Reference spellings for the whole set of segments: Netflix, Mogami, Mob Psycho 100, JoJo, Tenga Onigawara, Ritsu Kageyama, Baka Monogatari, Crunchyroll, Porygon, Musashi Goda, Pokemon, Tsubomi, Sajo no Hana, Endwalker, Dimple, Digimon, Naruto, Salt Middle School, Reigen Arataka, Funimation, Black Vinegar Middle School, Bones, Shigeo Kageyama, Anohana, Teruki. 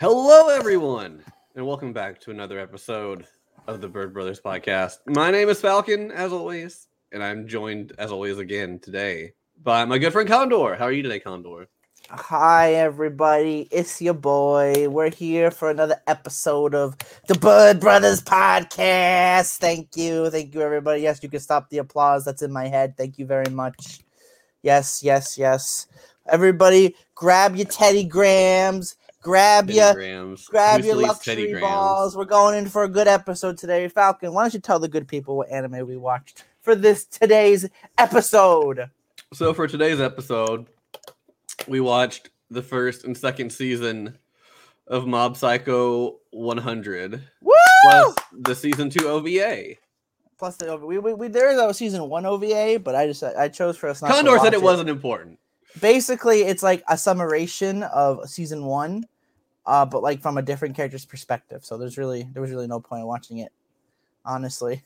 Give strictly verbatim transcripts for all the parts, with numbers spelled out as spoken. Hello, everyone, and welcome back to another episode of the Bird Brothers podcast. My name is Falcon, as always, and I'm joined, as always, again today by my good friend Condor. How are you today, Condor? Hi, everybody. It's your boy. We're here for another episode of the Bird Brothers podcast. Thank you. Thank you, everybody. Yes, you can stop the applause. That's in my head. Thank you very much. Yes, yes, yes. Everybody, grab your Teddy Grahams. Grab your, grab your luxury balls. We're going in for a good episode today. Falcon, why don't you tell the good people what anime we watched for this today's episode? So for today's episode, we watched the first and second season of Mob Psycho one hundred. Woo! Plus the season two O V A. Plus the O V A. We, we, we, there is a season one O V A, but I just I chose for us not Condor to watch said it, it wasn't important. Basically, it's like a summation of season one, uh, but like from a different character's perspective. So there's really there was really no point in watching it, honestly.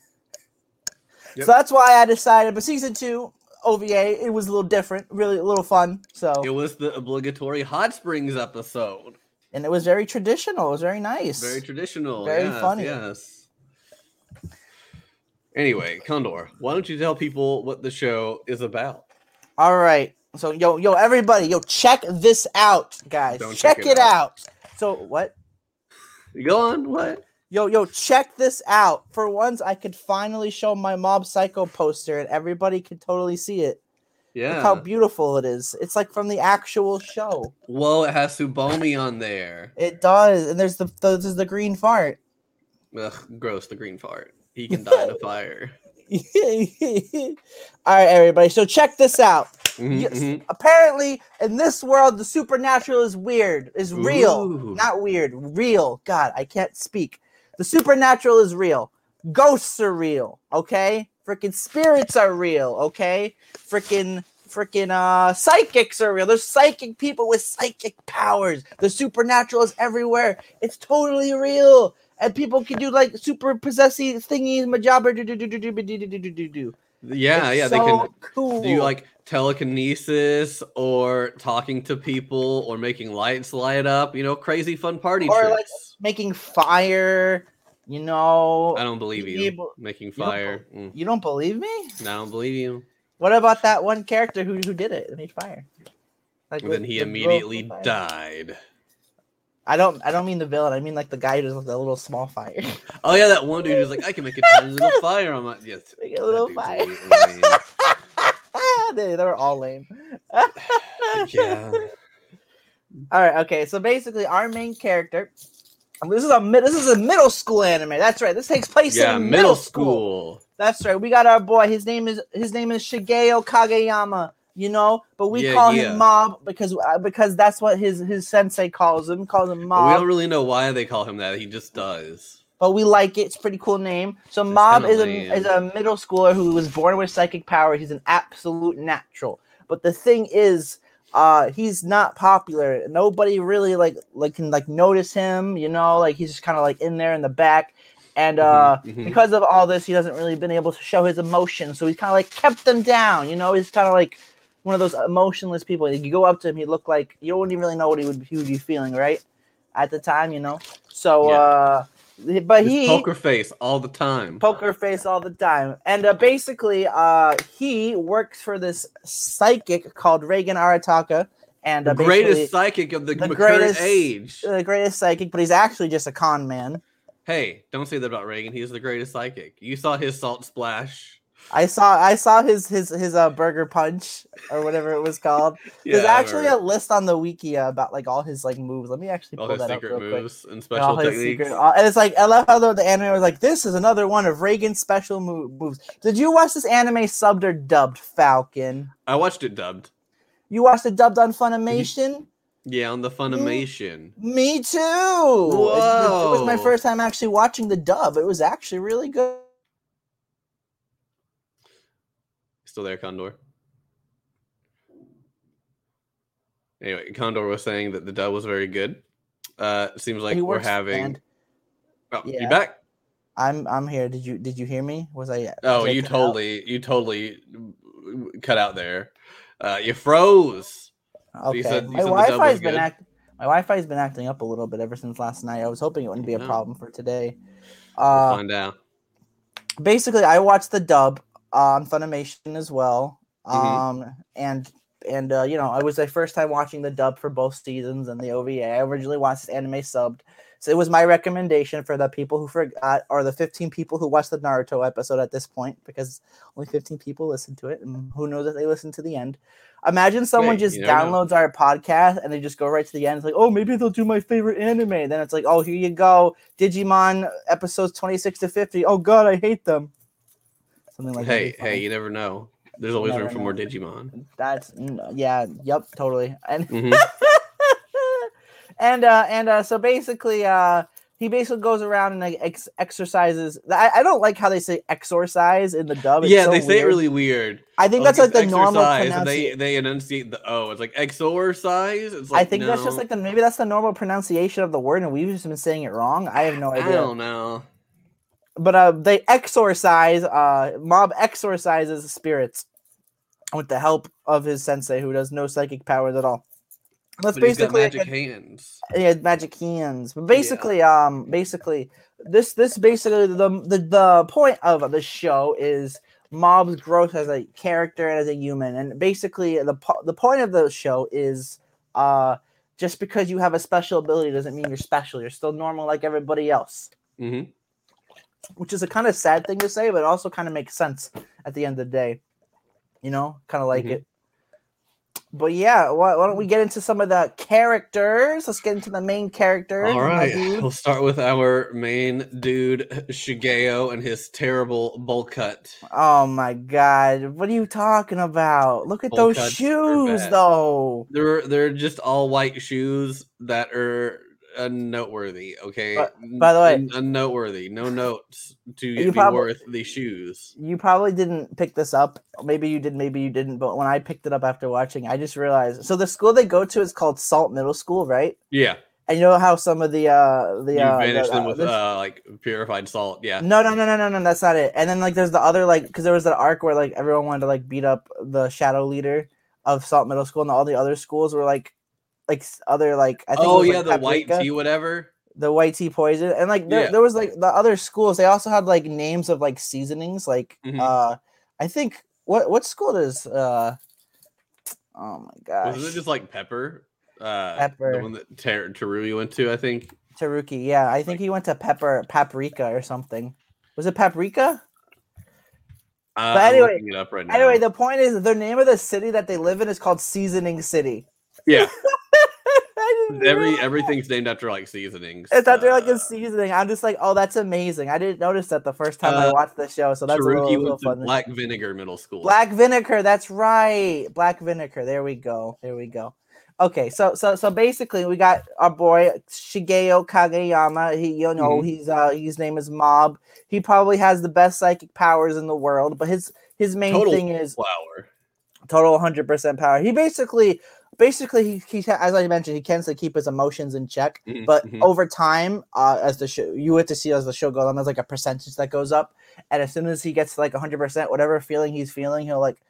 Yep. So that's why I decided. But season two O V A, it was a little different, really a little fun. So it was the obligatory Hot Springs episode, and it was very traditional. It was very nice, very traditional, very yes, funny. Yes. Anyway, Condor, why don't you tell people what the show is about? All right. So yo yo everybody yo check this out, guys. Don't check, check it, it out. out. So what? Go on, what? Yo yo check this out. For once, I could finally show my Mob Psycho poster, and everybody can totally see it. Yeah, look how beautiful it is. It's like from the actual show. Whoa, it has Tsubomi on there. It does, and there's the there's the green fart. Ugh, gross! The green fart. He can die in a fire. All right, everybody. So check this out. Mm-hmm, yes. mm-hmm. Apparently, in this world, the supernatural is weird. Is real, Ooh. not weird. Real. God, I can't speak. The supernatural is real. Ghosts are real. Okay, freaking spirits are real. Okay, freaking freaking uh, psychics are real. There's psychic people with psychic powers. The supernatural is everywhere. It's totally real, and people can do like super possessive thingies, majabber do do do do do do do do do. Yeah, it's yeah, so they can cool. do like telekinesis or talking to people or making lights light up, you know, crazy fun party or tricks. Like making fire, you know. I don't believe you. Able, making fire. You don't, mm. you don't believe me? No, I don't believe you. What about that one character who, who did it and made fire? Like, and then he immediately died. I don't I don't mean the villain. I mean like the guy who's with a little small fire. Oh yeah, that one dude who's like, I can make a tiny little fire on my yes. Make a little fire. they, they were all lame. yeah. All right, okay. So basically our main character, this is a this is a middle school anime. That's right. This takes place yeah, in middle, middle school. school. That's right. We got our boy. His name is his name is Shigeo Kageyama. You know, but we yeah, call yeah. him Mob because because that's what his, his sensei calls him. Calls him Mob. We don't really know why they call him that. He just does. But we like it. It's a pretty cool name. So it's Mob is a, is a middle schooler who was born with psychic power. He's an absolute natural. But the thing is, uh, he's not popular. Nobody really like like can like notice him. You know, like he's just kind of like in there in the back. And uh, mm-hmm. because of all this, he hasn't really been able to show his emotions. So he's kind of like kept them down. You know, he's kind of like. One of those emotionless people. You go up to him, he looked like you wouldn't even really know what he would he would be feeling, right? At the time, you know. So, yeah. uh, but His he poker face all the time. Poker face all the time, and uh, basically, uh, he works for this psychic called Reigen Arataka, and uh, the greatest psychic of the, the greatest age, the greatest psychic. But he's actually just a con man. Hey, don't say that about Reigen. He's the greatest psychic. You saw his salt splash. I saw I saw his his his uh, burger punch or whatever it was called. yeah, There's actually a list on the wiki about like all his like moves. Let me actually pull all that up real quick. All his secret moves and special and all techniques. Secret, all, and it's like I love how the anime was like, this is another one of Reigen's special move, moves. Did you watch this anime subbed or dubbed, Falcon? I watched it dubbed. You watched it dubbed on Funimation? Yeah, on the Funimation. Me, me too. Whoa. It, it was my first time actually watching the dub. It was actually really good. Still there, Condor. Anyway, Condor was saying that the dub was very good. Uh, it seems like we're having. Oh, yeah. You back? I'm I'm here. Did you Did you hear me? Was I? Oh, you totally out? you totally cut out there. Uh, you froze. Okay, so you said, you my Wi-Fi's been acting. My Wi-Fi has been acting up a little bit ever since last night. I was hoping it wouldn't be a problem for today. Uh, we'll find out. Basically, I watched the dub on Funimation as well. Mm-hmm. Um, and, and uh, you know, it was my first time watching the dub for both seasons and the O V A. I originally watched anime subbed. So it was my recommendation for the people who forgot, or the fifteen people who watched the Naruto episode at this point, because only fifteen people listened to it, and who knows if they listened to the end. Imagine someone hey, just downloads know. our podcast and they just go right to the end. It's like, oh, maybe they'll do my favorite anime. And then it's like, oh, here you go. Digimon episodes twenty-six to fifty. Oh, God, I hate them. Something like hey, that. Hey, hey, you never know. There's always room for know. more Digimon. That's, yeah, yep, totally. And mm-hmm. And uh, and uh, so basically, uh, he basically goes around and like, ex- exercises. I, I don't like how they say exorcise in the dub. It's yeah, so they weird. say it really weird. I think oh, that's like the normal pronunciation. They they enunciate the O. It's like exorcise. It's like, I think no. that's just like the maybe that's the normal pronunciation of the word, and we've just been saying it wrong. I have no idea. I don't know. But uh, they exorcise. Uh, Mob exorcises spirits with the help of his sensei, who has no psychic powers at all. That's basically magic like a, hands. Yeah, magic hands. But basically, yeah. um, basically, this this basically the, the the point of the show is Mob's growth as a character and as a human. And basically, the the point of the show is, uh, just because you have a special ability doesn't mean you're special. You're still normal like everybody else. Mm-hmm. Which is a kind of sad thing to say, but it also kind of makes sense at the end of the day. You know, kind of like mm-hmm. it. But yeah, why, why don't we get into some of the characters? Let's get into the main characters. All right, we'll start with our main dude, Shigeo, and his terrible bowl cut. Oh my God, what are you talking about? Look at bowl those shoes, though. They're they're just all white shoes that are unnoteworthy. Okay, but, by the way, unnoteworthy. No notes to be probably, worth the shoes. You probably didn't pick this up. Maybe you did. Maybe you didn't. But when I picked it up after watching, I just realized. So the school they go to is called Salt Middle School, right? Yeah. And you know how some of the uh the you uh, vanish the, them with uh, like purified salt. Yeah. No, no, no, no, no, no. That's not it. And then like there's the other like because there was that arc where like everyone wanted to like beat up the shadow leader of Salt Middle School, and all the other schools were like. Like other like I think oh it was, yeah like, the Paprika, white tea whatever the white tea poison and like there, yeah. there was like the other schools they also had like names of like seasonings like mm-hmm. uh I think what what school does uh oh my gosh was it just like pepper uh pepper. The one that Ter- Teruki went to I think Teruki yeah I think like, he went to pepper paprika or something was it paprika. Uh, but anyway, I'm looking it up right now. Anyway, the point is the name of the city that they live in is called Seasoning City. Yeah. Every everything's named after like seasonings. It's after uh, like a seasoning. I'm just like, oh, that's amazing. I didn't notice that the first time uh, I watched the show, so that's Teruki a little, little fun. Black Vinegar Middle School. Black Vinegar, that's right. Black Vinegar. There we go. There we go. Okay, so so so basically, we got our boy Shigeo Kageyama. He, you know, mm-hmm. he's uh, his name is Mob. He probably has the best psychic powers in the world, but his his main total thing is power. Total one hundred percent power. He basically. Basically, he, he as I mentioned, he tends to keep his emotions in check. Mm-hmm, but mm-hmm. over time, uh, as the show, you have to see as the show goes on, there's like a percentage that goes up. And as soon as he gets to like one hundred percent, whatever feeling he's feeling, he'll like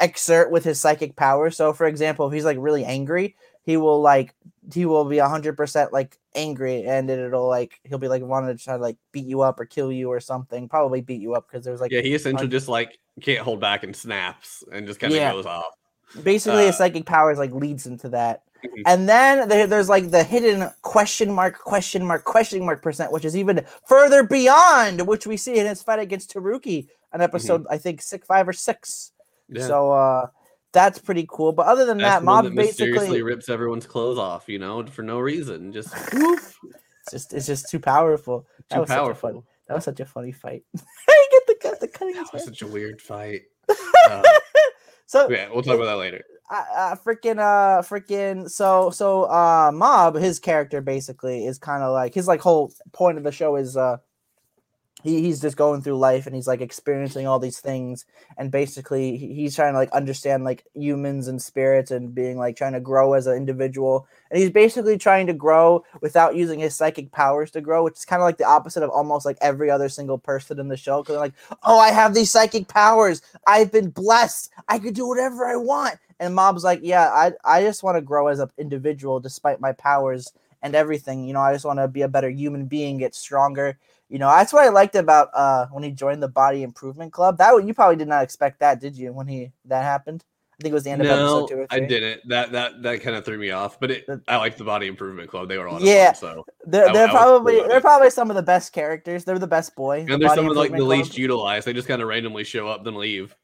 exert with his psychic power. So, for example, if he's like really angry, he will like he will be one hundred percent like angry, and it'll like he'll be like wanting to try to like beat you up or kill you or something. Probably beat you up because there's like yeah, he essentially just like can't hold back and snaps and just kind of yeah. goes off. Basically, uh, his psychic powers like leads into that, mm-hmm. and then there, there's like the hidden question mark, question mark, question mark percent, which is even further beyond, which we see in his fight against Teruki, an episode mm-hmm. I think six, five or six. Yeah. So uh, that's pretty cool. But other than that's that, Mob that basically mysteriously rips everyone's clothes off, you know, for no reason. Just woof. It's just it's just too powerful. Too that was powerful. Such a fun, that was such a funny fight. I get the, the cutting. That was such a weird fight. Uh, So yeah, we'll talk about that later. Uh, uh, freaking, uh, freaking. So, so, uh, Mob, his character basically is kind of like his like whole point of the show is uh, he, he's just going through life and he's like experiencing all these things, and basically he's trying to like understand like humans and spirits and being like trying to grow as an individual. And he's basically trying to grow without using his psychic powers to grow, which is kind of like the opposite of almost like every other single person in the show. Because they're like, oh, I have these psychic powers. I've been blessed. I could do whatever I want. And Mob's like, yeah, I I just want to grow as an individual despite my powers and everything. You know, I just want to be a better human being, get stronger. You know, that's what I liked about uh, when he joined the Body Improvement Club. That you probably did not expect that, did you, when he that happened? I think it was the end no, of episode two or three. I didn't. That that that kind of threw me off. But it, the, I liked the Body Improvement Club. They were awesome. Yeah, so they're, they're I, probably I they're probably some of the best characters. They're the best boy. And the they're some of like the club. Least utilized. They just kind of randomly show up then leave.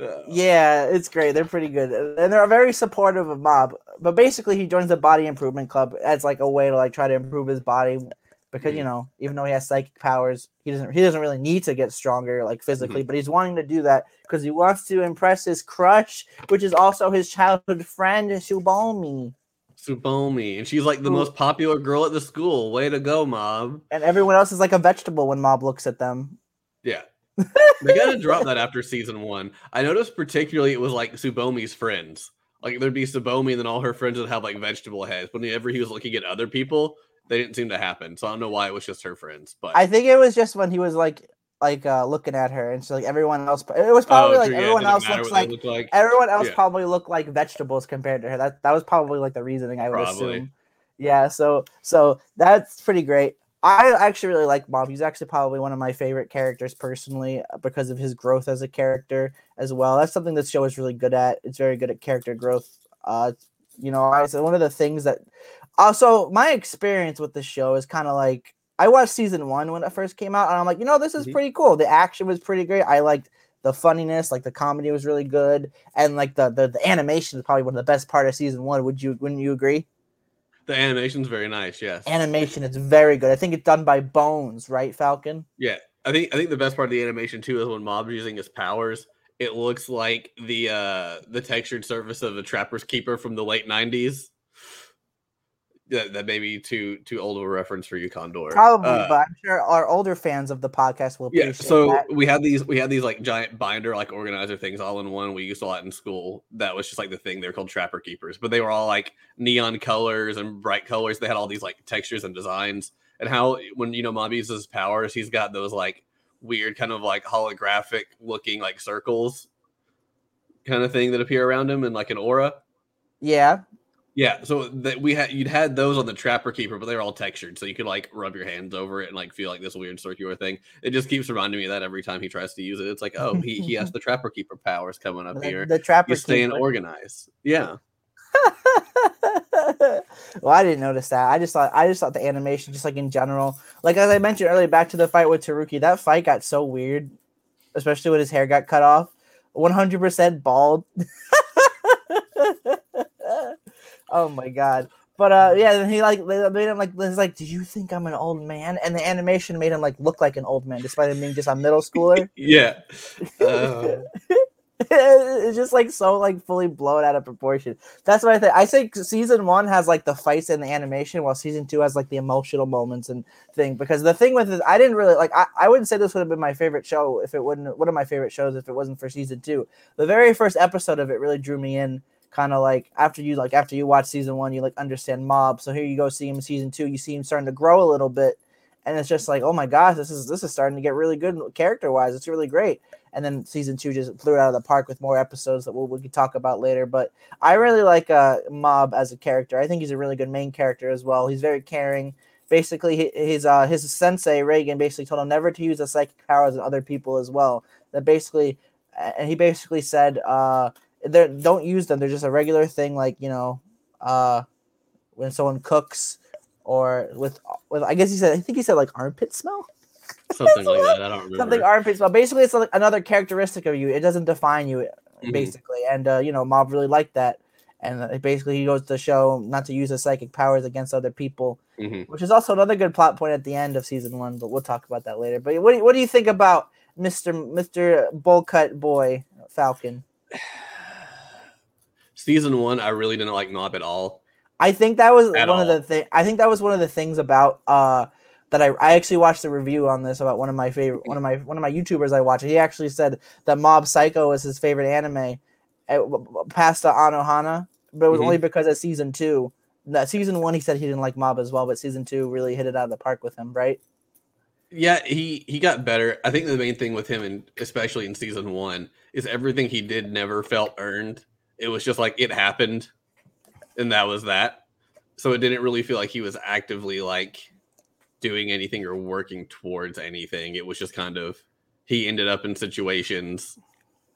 Uh, yeah, it's great. They're pretty good, and they're very supportive of Mob. But basically, he joins the Body Improvement Club as like a way to like try to improve his body. Because, you know, even though he has psychic powers, he doesn't he doesn't really need to get stronger, like, physically. Mm-hmm. But he's wanting to do that because he wants to impress his crush, which is also his childhood friend, Tsubomi. Tsubomi. And she's, like, the Ooh. most popular girl at the school. Way to go, Mob. And everyone else is like a vegetable when Mob looks at them. Yeah. They gotta drop that after season one. I noticed particularly it was, like, Tsubomi's friends. Like, there'd be Tsubomi and then all her friends would have, like, vegetable heads. Whenever he was looking at other people... They didn't seem to happen, so I don't know why it was just her friends. But I think it was just when he was like, like uh, looking at her, and so like everyone else, it was probably oh, like yeah, everyone else looks like, look like everyone else yeah. probably looked like vegetables compared to her. That that was probably like the reasoning I would probably. assume. Yeah, so so that's pretty great. I actually really like Mob. He's actually probably one of my favorite characters personally because of his growth as a character as well. That's something this show is really good at. It's very good at character growth. Uh, you know, I so one of the things that. Also, my experience with the show is kind of like I watched season one when it first came out, and I'm like, you know, this is mm-hmm. pretty cool. The action was pretty great. I liked the funniness, like the comedy was really good, and like the the, the animation is probably one of the best part of season one. Would you wouldn't you agree? The animation's very nice. Yes, animation is very good. I think it's done by Bones, right, Falcon? Yeah, I think I think the best part of the animation too is when Mob's using his powers. It looks like the uh, the textured surface of a Trapper's Keeper from the late nineties. That, that may be too too old of a reference for you, Condor. Probably, uh, but I'm sure our older fans of the podcast will appreciate yeah, so that. we had these we had these like giant binder like organizer things all in one. We used a lot in school. That was just like the thing. They were called Trapper Keepers, but they were all like neon colors and bright colors. They had all these like textures and designs. And how when you know Mob uses his powers, he's got those like weird kind of like holographic looking like circles kind of thing that appear around him and like an aura. Yeah. Yeah, so that we had you'd had those on the Trapper Keeper, but they were all textured, so you could like rub your hands over it and like feel like this weird circular thing. It just keeps reminding me of that every time he tries to use it. It's like, oh, he he has the Trapper Keeper powers coming up the, here. The Trapper Keeper, staying organized. Yeah. Well, I didn't notice that. I just thought I just thought the animation, just like in general, like as I mentioned earlier, back to the fight with Teruki. That fight got so weird, especially when his hair got cut off. one hundred percent bald. Oh my god! But uh, yeah, then he like they made him like he's like, do you think I'm an old man? And the animation made him like look like an old man, despite him being just a middle schooler. Yeah, uh... it's just like so like fully blown out of proportion. That's what I think. I think season one has like the fights and the animation, while season two has like the emotional moments and thing. Because the thing with it, I didn't really like. I, I wouldn't say this would have been my favorite show if it wouldn't. One of my favorite shows if it wasn't for season two. The very first episode of it really drew me in. Kind of like after you like after you watch season one, you like understand Mob. So here you go, see him in season two. You see him starting to grow a little bit, and it's just like, oh my gosh, this is this is starting to get really good character wise. It's really great. And then season two just flew it out of the park with more episodes that we'll, we can talk about later. But I really like uh, Mob as a character. I think he's a really good main character as well. He's very caring. Basically, his uh, his sensei Reigen basically told him never to use the psychic powers on other people as well. That basically, and he basically said. Uh, They don't use them. They're just a regular thing, like you know, uh, when someone cooks, or with, with I guess he said. I think he said like armpit smell, something like that. I don't remember. Something armpit smell. Basically, it's like another characteristic of you. It doesn't define you, mm-hmm. basically. And uh, you know, Mob really liked that. And basically, he goes to the show not to use his psychic powers against other people, mm-hmm. which is also another good plot point at the end of season one. But we'll talk about that later. But what do you, what do you think about Mister Mister Bowcut Boy Falcon? Season one, I really didn't like Mob at all. I think that was at one all. of the thing. I think that was one of the things about uh, that I, I actually watched the review on this about one of my favorite one of my one of my YouTubers I watch. He actually said that Mob Psycho was his favorite anime, past Anohana, but it was mm-hmm. only because of season two. No, season one, he said he didn't like Mob as well, but season two really hit it out of the park with him, right? Yeah, he, he got better. I think the main thing with him, and especially in season one, is everything he did never felt earned. It was just like it happened, and that was that. So it didn't really feel like he was actively like doing anything or working towards anything. It was just kind of he ended up in situations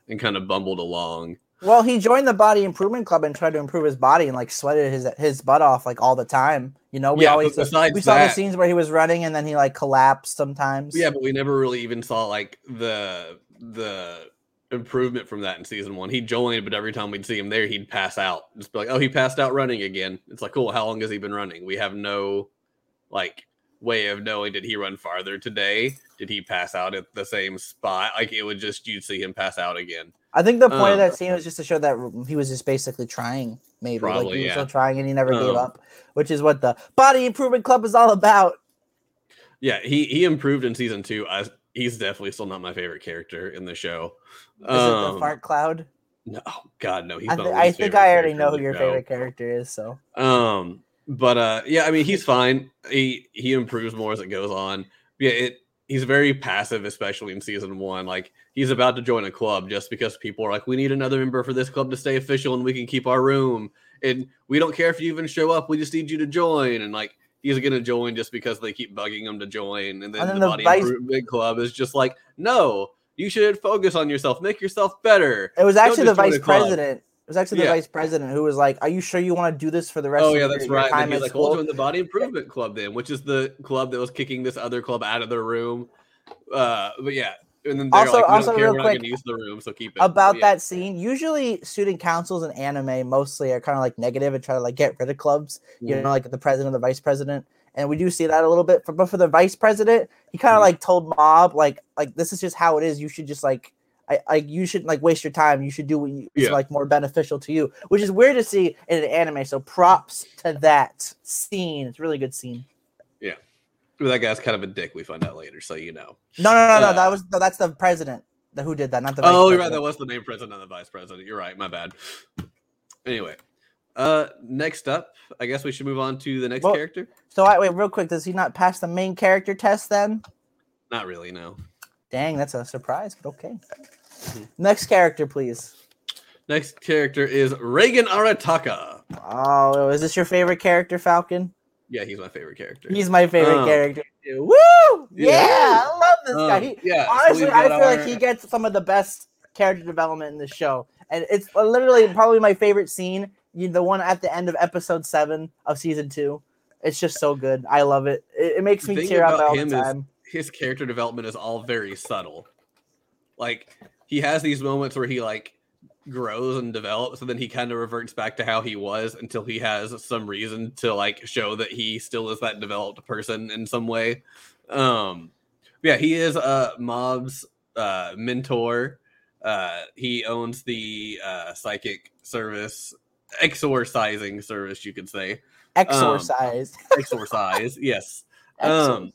and kind of bumbled along. Well, he joined the Body Improvement Club and tried to improve his body and like sweated his his butt off like all the time. You know, we yeah, always we saw that. The scenes where he was running and then he like collapsed sometimes. Yeah, but we never really even saw like the the improvement from that in season one. He joined, but every time we'd see him there, he'd pass out. Just be like, oh, he passed out running again. It's like, cool. How long has he been running? We have no like way of knowing. Did he run farther today? Did he pass out at the same spot? Like it would just you'd see him pass out again. I think the point um, of that scene was just to show that he was just basically trying, maybe. Probably, like, he was yeah. still trying, and he never um, gave up, which is what the Body Improvement Club is all about. Yeah, he, he improved in season two. I, he's definitely still not my favorite character in the show. Is um, it the fart cloud? No, oh, God, no. He's I, th- not I think I already know who your show. favorite character is, so. Um, but, uh, yeah, I mean, he's fine. He, he improves more as it goes on. Yeah, it. He's very passive, especially in season one. Like, he's about to join a club just because people are like, we need another member for this club to stay official and we can keep our room. And we don't care if you even show up. We just need you to join. And, like, he's going to join just because they keep bugging him to join. And then, and then the, the Body Vice- Improvement Club is just like, no, you should focus on yourself. Make yourself better. It was actually the vice president. It was actually the yeah. vice president who was like, are you sure you want to do this for the rest oh, of yeah, that's your, right. your time? Oh, yeah, that's right. He's like, we'll join the Body Improvement Club then, which is the club that was kicking this other club out of their room. Uh, but yeah. And then they're also, like, we also don't care. Real We're quick, not going to use the room, so keep it. About yeah. that scene, usually student councils in anime mostly are kind of like negative and try to like get rid of clubs. You mm. know, like the president, the vice president. And we do see that a little bit. For, but for the vice president, he kind of mm. like told Mob, like, like this is just how it is. You should just like... Like you shouldn't like waste your time. You should do what is yeah. like more beneficial to you, which is weird to see in an anime. So props to that scene. It's a really good scene. Yeah, well, that guy's kind of a dick. We find out later, so you know. No, no, no, no. Uh, that was no, that's the president that who did that, not the. Vice oh, you're president. Right. That was the main president, not the vice president. You're right. My bad. Anyway, uh, next up, I guess we should move on to the next well, character. So I, wait, real quick, does he not pass the main character test then? Not really. No. Dang, that's a surprise, but okay. Next character, please. Next character is Reigen Arataka. Oh, is this your favorite character, Falcon? Yeah, he's my favorite character. He's my favorite um, character too. Woo! Yeah, yeah, I love this um, guy. He, yeah, honestly, I feel our... like he gets some of the best character development in the show, and it's literally probably my favorite scene. The one at the end of episode seven of season two. It's just so good. I love it. It, it makes me the tear up all the time. Is, his character development is all very subtle, like. He has these moments where he like grows and develops, and then he kind of reverts back to how he was until he has some reason to like show that he still is that developed person in some way. Um, yeah, he is uh, Mob's uh, mentor. Uh, he owns the uh, psychic service, exorcising service, you could say. Exorcise. Um, exorcise, yes. Exorcise.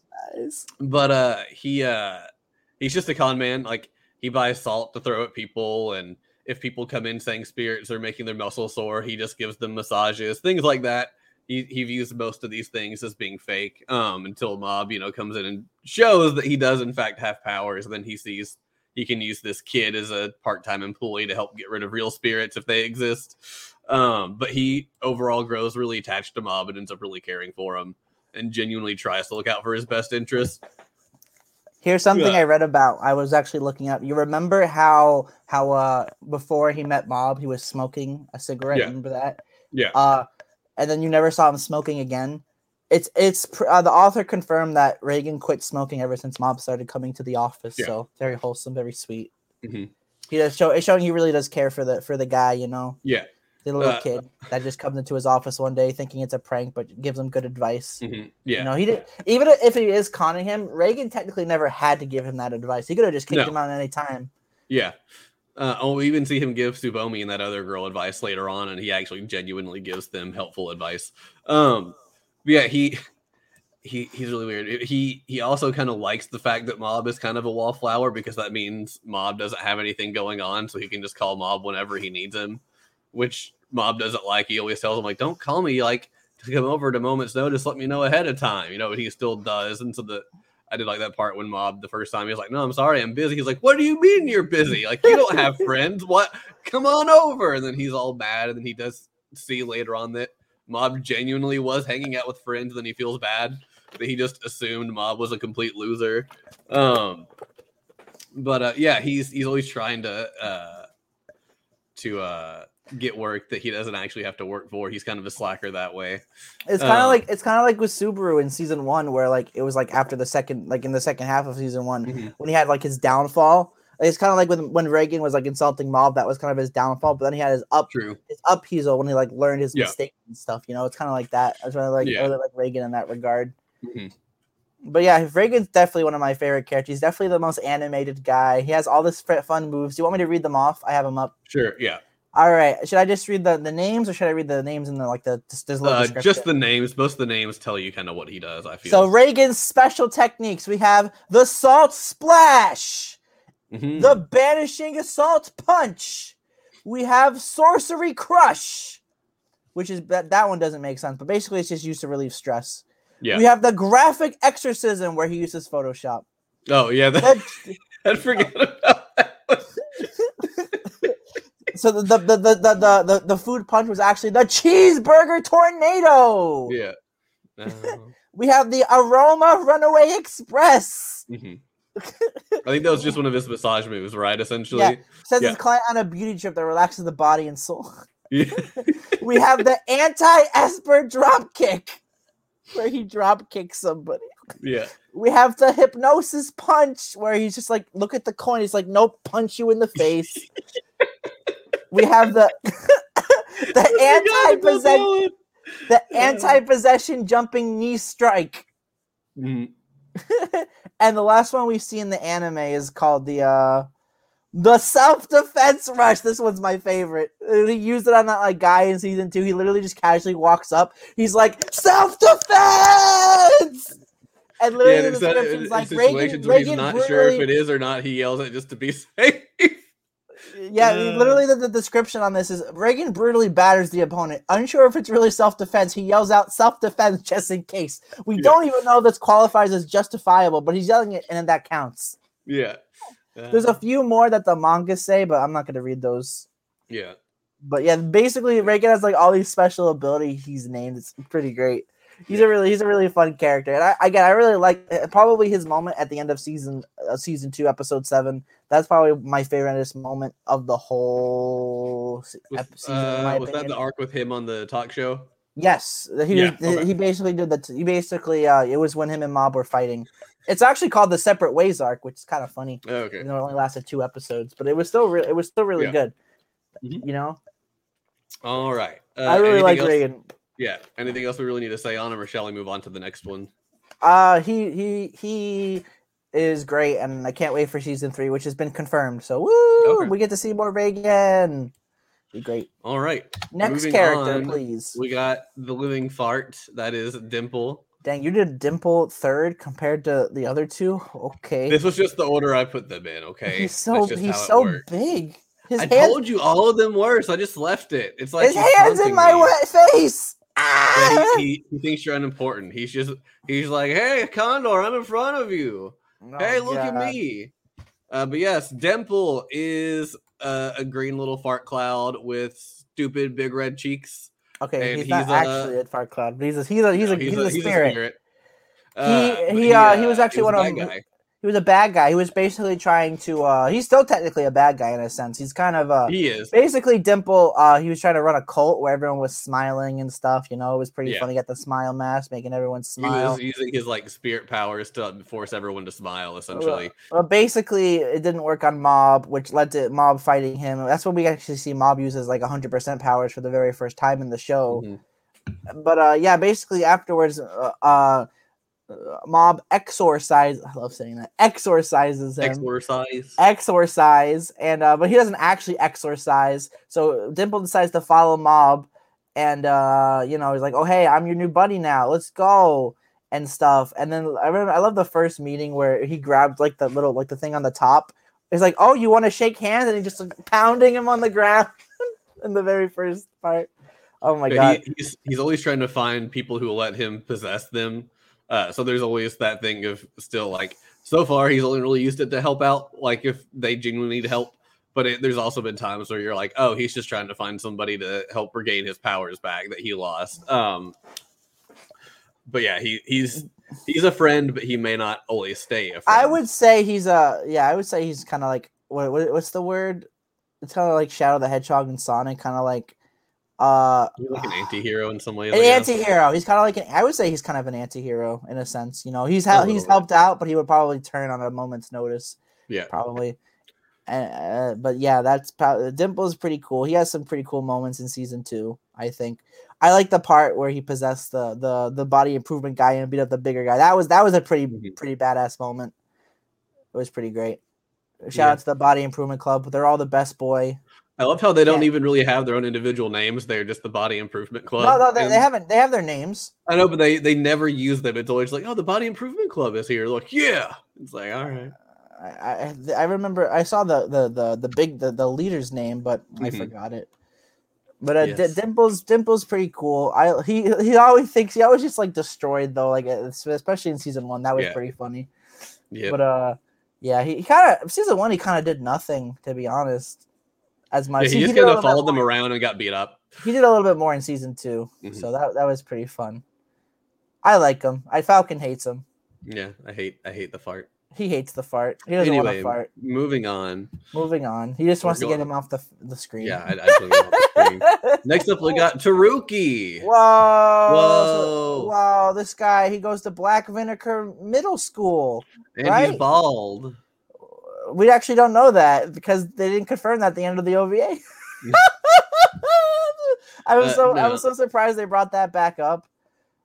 Um, but uh, he uh, he's just a con man, like. He buys salt to throw at people, and if people come in saying spirits are making their muscles sore, he just gives them massages, things like that. He he views most of these things as being fake um, until Mob, you know, comes in and shows that he does in fact have powers. And then he sees he can use this kid as a part-time employee to help get rid of real spirits if they exist. Um, but he overall grows really attached to Mob and ends up really caring for him and genuinely tries to look out for his best interests. Here's something yeah. I read about. I was actually looking up. You remember how how uh, before he met Mob, he was smoking a cigarette? Yeah. Remember that? Yeah. Uh, and then you never saw him smoking again. It's it's uh, the author confirmed that Reigen quit smoking ever since Mob started coming to the office. Yeah. So very wholesome, very sweet. Mm-hmm. He does show it's showing he really does care for the for the guy, you know. Yeah. The little uh, kid that just comes into his office one day thinking it's a prank, but gives him good advice. Mm-hmm. Yeah, you know, he did. Even if he is conning him, Reigen technically never had to give him that advice. He could have just kicked no. him out at any time. Yeah. Uh, I'll even see him give Tsubomi and that other girl advice later on, and he actually genuinely gives them helpful advice. Um, yeah, he he he's really weird. He he also kind of likes the fact that Mob is kind of a wallflower, because that means Mob doesn't have anything going on, so he can just call Mob whenever he needs him, which Mob doesn't like. He always tells him, like, don't call me, like, to come over at a moment's notice, let me know ahead of time, you know, but he still does. And so the I did like that part when Mob, the first time, he was like, no, I'm sorry, I'm busy. He's like, what do you mean you're busy? Like, you don't have friends. What? Come on over. And then he's all bad. And then he does see later on that Mob genuinely was hanging out with friends. And then he feels bad that he just assumed Mob was a complete loser. Um, but uh, yeah, he's he's always trying to uh, to uh, get work that he doesn't actually have to work for. He's kind of a slacker that way. It's kind of um, like it's kind of like with Subaru in season one, where like it was like after the second, like in the second half of season one, mm-hmm. when he had like his downfall. It's kind of like when when Reigen was like insulting Mob, that was kind of his downfall. But then he had his up, True. his upheaval when he like learned his yeah. mistakes and stuff. You know, it's kind of like that. That's why I like yeah. really like Reigen in that regard. Mm-hmm. But yeah, Reigen's definitely one of my favorite characters. He's definitely the most animated guy. He has all this fun moves. Do you want me to read them off? I have them up. Sure. Yeah. All right. Should I just read the, the names, or should I read the names in the like the just little uh, description? Just the names. Most of the names tell you kind of what he does, I feel. So Reigen's special techniques. We have the Salt Splash, mm-hmm. the Banishing Assault Punch. We have Sorcery Crush, which is that that one doesn't make sense, but basically it's just used to relieve stress. Yeah. We have the Graphic Exorcism, where he uses Photoshop. Oh yeah, that, I forgot about that. So the the, the the the the food punch was actually the Cheeseburger Tornado. Yeah. Um... we have the Aroma Runaway Express. Mm-hmm. I think that was just one of his massage moves, right? Essentially, yeah. Sends yeah. his client on a beauty trip that relaxes the body and soul. Yeah. We have the Anti-Esper Dropkick, where he drop kicks somebody. Yeah. We have the Hypnosis Punch, where he's just like, look at the coin. He's like, nope, punch you in the face. We have the the anti-possession the anti-possession jumping knee strike. Mm. And the last one we see in the anime is called the uh, the self-defense rush. This one's my favorite. He used it on that like guy in season two. He literally just casually walks up. He's like, self-defense. And literally yeah, the description's like, Reigen, Reigen he's not brutally... sure if it is or not. He yells it just to be safe. Yeah, uh, literally the, the description on this is Reigen brutally batters the opponent. Unsure if it's really self-defense, he yells out self-defense just in case. We yeah. don't even know if this qualifies as justifiable, but he's yelling it and then that counts. Yeah. Uh, There's a few more that the manga say, but I'm not going to read those. Yeah. But yeah, basically Reigen has like all these special abilities he's named. It's pretty great. He's yeah. a really he's a really fun character. And I again, I really like probably his moment at the end of season uh, season two, episode seven. That's probably my favorite moment of the whole se- was, season. Uh, was that the arc with him on the talk show? Yes, he yeah, was, okay. he basically did that. He basically uh, it was when him and Mob were fighting. It's actually called the Separate Ways arc, which is kind of funny. Oh, okay, you know, it only lasted two episodes, but it was still re- it was still really yeah. good. Mm-hmm. You know. All right. Uh, I really like Reigen. Yeah. Anything else we really need to say on him, or shall we move on to the next one? Uh he he he. is great, and I can't wait for season three, which has been confirmed. So, woo! Okay. We get to see more Reigen. Be great. All right. Next Moving character, on, please. We got the Living Fart. That is Dimple. Dang, you did Dimple third compared to the other two. Okay. This was just the order I put them in. Okay. He's so he's so worked. big. His I hands... told you all of them were, so I just left it. It's like his hands in my wet face. Ah! He, he, he thinks you're unimportant. He's just he's like, hey, Condor, I'm in front of you. Oh, hey, look yeah. at me. Uh, but yes, Dimple is uh, a green little fart cloud with stupid big red cheeks. Okay, and he's, he's not a, actually a fart cloud. But he's a, he's a, he's, no, a, he's, he's a, a spirit. He's a spirit. Uh, he he, uh, he, uh, he was actually he was one of them. He was a bad guy. He was basically trying to. Uh, he's still technically a bad guy in a sense. He's kind of. Uh, he is basically Dimple. Uh, he was trying to run a cult where everyone was smiling and stuff. You know, it was pretty yeah. funny. Got the smile mask, making everyone smile. He was using his like spirit powers to force everyone to smile, essentially. Well, well, basically, it didn't work on Mob, which led to Mob fighting him. That's when we actually see Mob uses like one hundred percent powers for the very first time in the show. Mm-hmm. But uh, yeah, basically afterwards. Uh, uh, Uh, Mob exorcise. I love saying that. Exorcises him. Exorcise. Exorcise, and uh, but he doesn't actually exorcise. So Dimple decides to follow Mob, and uh, you know he's like, "Oh hey, I'm your new buddy now. Let's go." and stuff. And then I remember, I love the first meeting where he grabbed like the little, like the thing on the top. It's like, oh, you want to shake hands? And he just like, pounding him on the ground in the very first part. Oh my God. He, he's, he's always trying to find people who will let him possess them. Uh, so there's always that thing of still like, so far he's only really used it to help out. Like if they genuinely need help. But it, there's also been times where you're like, oh, he's just trying to find somebody to help regain his powers back that he lost. Um, but yeah, he, he's he's a friend, but he may not always stay a friend. I would say he's a yeah. I would say he's kind of like what, what what's the word? It's kind of like Shadow the Hedgehog and Sonic, kind of like uh, he's like an anti-hero in some ways. An anti-hero. He's kind of like an, I would say he's kind of an anti-hero in a sense. You know, he's ha- he's bit. helped out, but he would probably turn on a moment's notice. Yeah, probably. Uh, but yeah, that's probably, Dimple's pretty cool. He has some pretty cool moments in season two. I think I like the part where he possessed the the the body improvement guy and beat up the bigger guy. That was that was a pretty pretty badass moment. It was pretty great. Shout yeah. out to the Body Improvement Club. They're all the best boy. I love how they don't yeah. even really have their own individual names. They're just the Body Improvement Club. No, no, they, and, they haven't. They have their names. I know, but they they never use them. It's always like, oh, the Body Improvement Club is here. Look, yeah, it's like all right. I, I I remember I saw the the the, the big the, the leader's name, but I mm-hmm. forgot it. But uh, yes. D- Dimple's Dimple's pretty cool. I he he always thinks he always just like destroyed though, like especially in season one. That was yeah. pretty funny. Yeah. But uh, yeah, he, he kind of season one he kind of did nothing to be honest, as much. Yeah, he, he just kind of followed them around and got beat up. He did a little bit more in season two, mm-hmm. so that that was pretty fun. I like him. I Falcon hates him. Yeah, I hate I hate the fart. He hates the fart. He doesn't anyway, want to fart. Moving on. Moving on. He just wants We're to get him off the, the screen. Yeah, I, I took him off the screen. Next up, we got Teruki. Whoa. Whoa. Wow, this guy, he goes to Black Vinegar Middle School. And right? he's bald. We actually don't know that because they didn't confirm that at the end of the O V A. I was uh, so no. I was so surprised they brought that back up.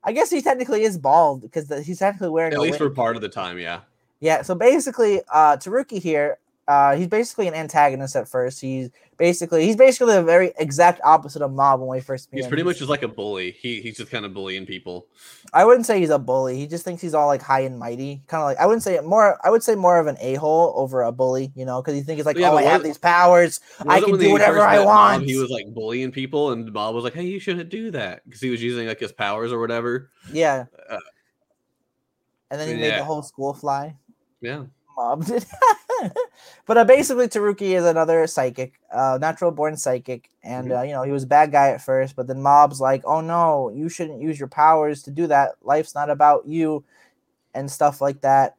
I guess he technically is bald because the, he's technically wearing At a least wig. For part of the time, yeah. Yeah, so basically, uh, Teruki here, uh, he's basically an antagonist at first. He's basically he's basically the very exact opposite of Mob when we first meet him. He's pretty much just like a bully. He he's just kind of bullying people. I wouldn't say he's a bully. He just thinks he's all like high and mighty, kind of like I wouldn't say more. I would say more of an a-hole over a bully, you know, because he thinks it's like, yeah, oh, I have these powers. I can do whatever I want. Mob, he was like bullying people, and Mob was like, hey, you shouldn't do that because he was using like his powers or whatever. Yeah, uh, and then he yeah. made the whole school fly. Yeah, Mob did. But uh, basically, Teruki is another psychic, uh, natural-born psychic, and mm-hmm. uh, you know he was a bad guy at first. But then Mob's like, "Oh no, you shouldn't use your powers to do that. Life's not about you," and stuff like that.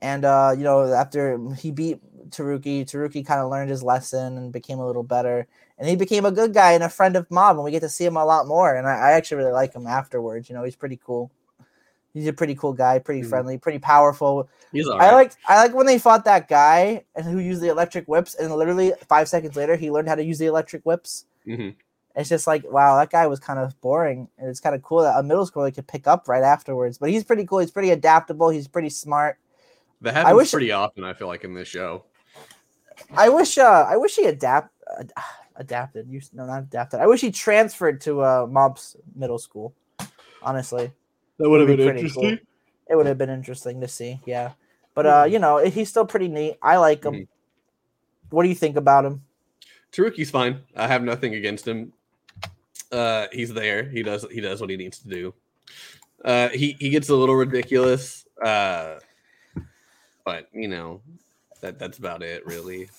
And uh, you know, after he beat Teruki, Teruki kind of learned his lesson and became a little better. And he became a good guy and a friend of Mob, and we get to see him a lot more. And I, I actually really like him afterwards. You know, he's pretty cool. He's a pretty cool guy, pretty friendly, pretty powerful. He's all right. I like I like when they fought that guy and who used the electric whips, and literally five seconds later, he learned how to use the electric whips. Mm-hmm. It's just like, wow, that guy was kind of boring, and it's kind of cool that a middle schooler could pick up right afterwards. But he's pretty cool. He's pretty adaptable. He's pretty smart. That happens I wish, pretty often, I feel like, in this show. I wish uh, I wish he adapt uh, adapted. You, no, not adapted. I wish he transferred to uh, Mob's middle school, honestly. That would have been interesting. Cool. It would have been interesting to see, yeah. But uh, you know, he's still pretty neat. I like him. Mm-hmm. What do you think about him? Teruki's fine. I have nothing against him. Uh, he's there. He does. He does what he needs to do. Uh, he he gets a little ridiculous. Uh, but you know, that that's about it, really.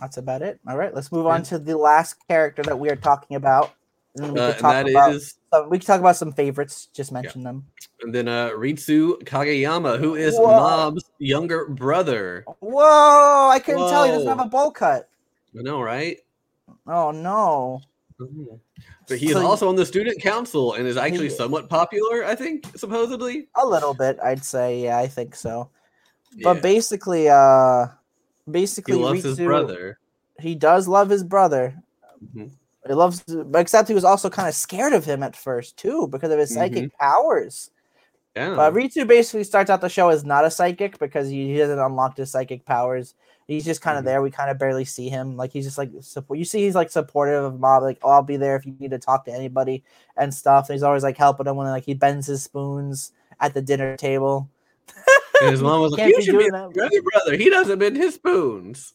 That's about it. All right, let's move on to the last character that we are talking about. And we, uh, could talk and that about, is, uh, we could talk about some favorites, just mention yeah. them. And then uh, Ritsu Kageyama, who is Whoa. Mob's younger brother. Whoa, I couldn't Whoa. tell. He doesn't have a bowl cut. I know, right? Oh, no. But he is so, also on the student council and is actually he, somewhat popular, I think, supposedly. A little bit, I'd say. Yeah, I think so. But yeah. basically, uh, basically, he loves Ritsu, his brother. He does love his brother. Mm-hmm. He loves, except he was also kind of scared of him at first too because of his psychic mm-hmm. powers. Yeah. But Ritsu basically starts out the show as not a psychic because he, he doesn't unlock his psychic powers. He's just kind of mm-hmm. there. We kind of barely see him. Like he's just like support. You see, he's like supportive of Mob. Like, oh, I'll be there if you need to talk to anybody and stuff. And he's always like helping him when like he bends his spoons at the dinner table. And his mom was like, "You should be brother, brother. He doesn't bend his spoons."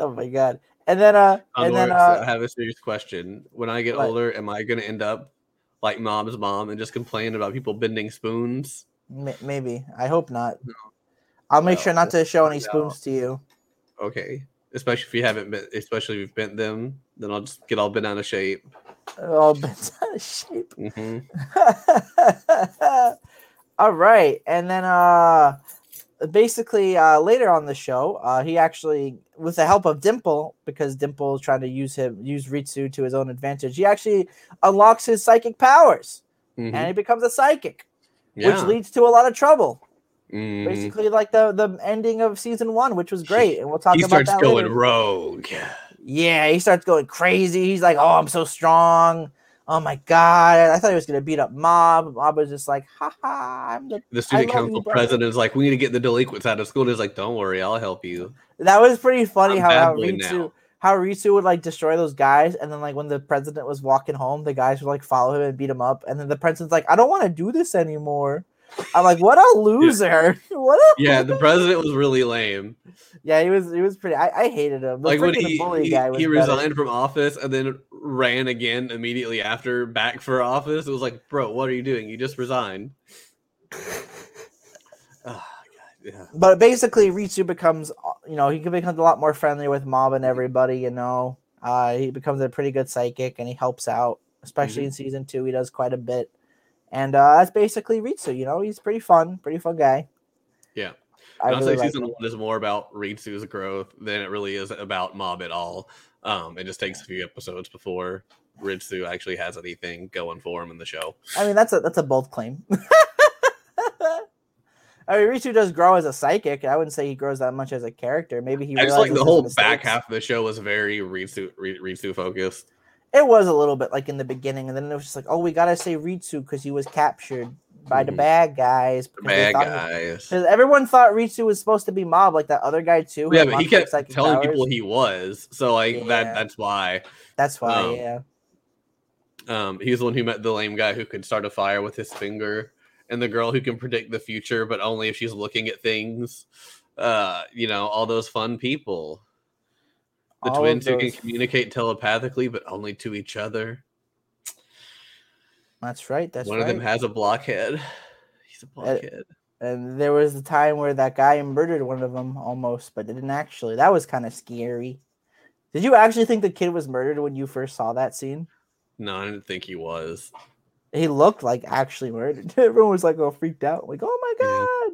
Oh my god! And then, uh, and um, then uh, I have a serious question. When I get what? older, am I going to end up like Mob's mom and just complain about people bending spoons? M- maybe. I hope not. No. I'll make no, sure not to show any spoons no. to you. Okay, especially if you haven't bent, especially if you've bent them, then I'll just get all bent out of shape. All bent out of shape. Mm-hmm. All right, and then uh, basically uh, later on the show, uh, he actually, with the help of Dimple, because Dimple is trying to use him, use Ritsu to his own advantage, he actually unlocks his psychic powers, mm-hmm. and he becomes a psychic, yeah. which leads to a lot of trouble. Mm. Basically, like the, the ending of season one, which was great, and we'll talk he about that. He starts going later. rogue. Yeah, he starts going crazy. He's like, "Oh, I'm so strong. Oh my god, I thought he was gonna beat up Mob." Mob was just like, "Ha ha!" I'm the, the student council president is like, "We need to get the delinquents out of school." And he's like, "Don't worry, I'll help you." That was pretty funny how, how Ritsu how Ritsu would like destroy those guys, and then like when the president was walking home, the guys would like follow him and beat him up, and then the president's like, "I don't want to do this anymore." I'm like, what a loser! Yeah. What a yeah. Loser. The president was really lame. Yeah, he was. He was pretty. I, I hated him. The like when he bully he, guy was he resigned better. from office and then ran again immediately after back for office. It was like, bro, what are you doing? You just resigned. Oh, God, yeah. But basically, Ritsu becomes, you know, he becomes a lot more friendly with Mob and everybody. You know, uh, he becomes a pretty good psychic and he helps out, especially mm-hmm. in season two. He does quite a bit. And uh, that's basically Ritsu. You know, he's pretty fun, pretty fun guy. Yeah, I and I'll really say season like one is more about Ritsu's growth than it really is about Mob at all. Um, it just takes a few episodes before Ritsu actually has anything going for him in the show. I mean, that's a that's a bold claim. I mean, Ritsu does grow as a psychic. I wouldn't say he grows that much as a character. Maybe he. I just like the whole back half of the show was very Ritsu Ritsu focused. It was a little bit like in the beginning, and then it was just like, oh, we gotta say Ritsu because he was captured by the bad guys. The bad guys. Because everyone thought Ritsu was supposed to be Mob, like that other guy too. Yeah, but he kept telling powers. people he was, so like yeah. that. That's why. That's why. Um, yeah. Um, he was the one who met the lame guy who could start a fire with his finger, and the girl who can predict the future, but only if she's looking at things. Uh, you know, all those fun people. The All twins who can communicate telepathically, but only to each other. That's right. That's One right. One of them has a blockhead. He's a blockhead. And, and there was the time where that guy murdered one of them almost, but didn't actually. That was kind of scary. Did you actually think the kid was murdered when you first saw that scene? No, I didn't think he was. He looked like actually murdered. Everyone was like all freaked out. Like, oh my God.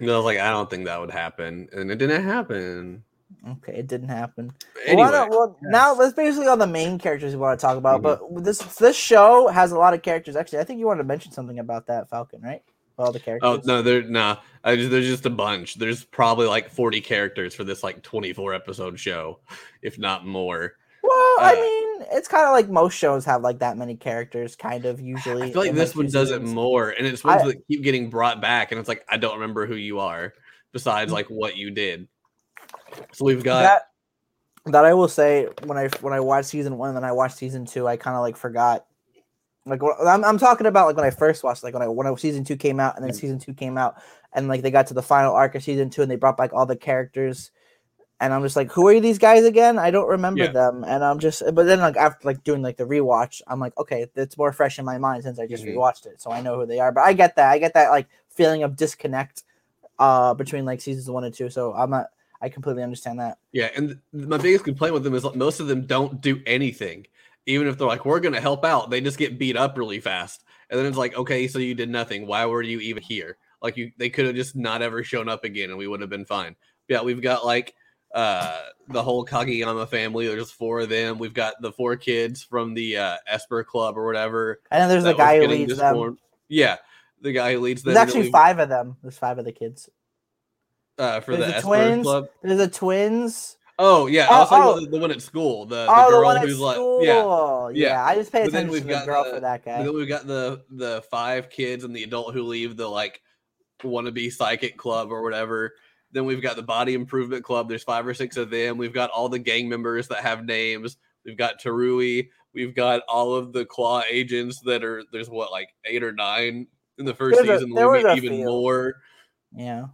Yeah. And I was like, I don't think that would happen. And it didn't happen. Okay, it didn't happen. Anyway, well, well, yes. Now that's basically all the main characters we want to talk about. Mm-hmm. But this this show has a lot of characters. Actually, I think you wanted to mention something about that, Falcon, right? All the characters. Oh no, there nah. I just, there's just a bunch. There's probably like forty characters for this like twenty-four episode show, if not more. Well, uh, I mean, it's kind of like most shows have like that many characters, kind of usually. I feel like this one does it more, and it's ones I, that keep getting brought back, and it's like I don't remember who you are, besides like what you did. So we've got that, that I will say when I when I watched season one and then I watched season two, I kind of like forgot. Like I'm I'm talking about like when I first watched, like when I when I, season two came out and then season two came out and like they got to the final arc of season two and they brought back all the characters and I'm just like, who are these guys again? I don't remember yeah. them and I'm just but then like after like doing like the rewatch, I'm like, okay, it's more fresh in my mind since I just mm-hmm. rewatched it, so I know who they are. But I get that I get that like feeling of disconnect uh between like seasons one and two, so I'm not. I completely understand that. Yeah, and th- my biggest complaint with them is like, most of them don't do anything. Even if they're like, we're going to help out, they just get beat up really fast. And then it's like, okay, so you did nothing. Why were you even here? Like, you, they could have just not ever shown up again, and we would have been fine. Yeah, we've got, like, uh, the whole Kageyama family. There's four of them. We've got the four kids from the uh, Esper Club or whatever. And then there's the guy who leads disformed. them. Yeah, the guy who leads them. There's actually we- five of them. There's five of the kids. Uh, for there's the, the twins, club. There's the twins. Oh yeah, I was oh, talking oh. about the one at school. The, the oh, girl the who's like, yeah, yeah, yeah. I just paid but attention to the girl the, for that guy. Then we've got the the five kids and the adult who leave the like wannabe psychic club or whatever. Then we've got the body improvement club. There's five or six of them. We've got all the gang members that have names. We've got Terui. We've got all of the claw agents that are. There's what like eight or nine in the first there's season. A, there we was even field. more. Yeah.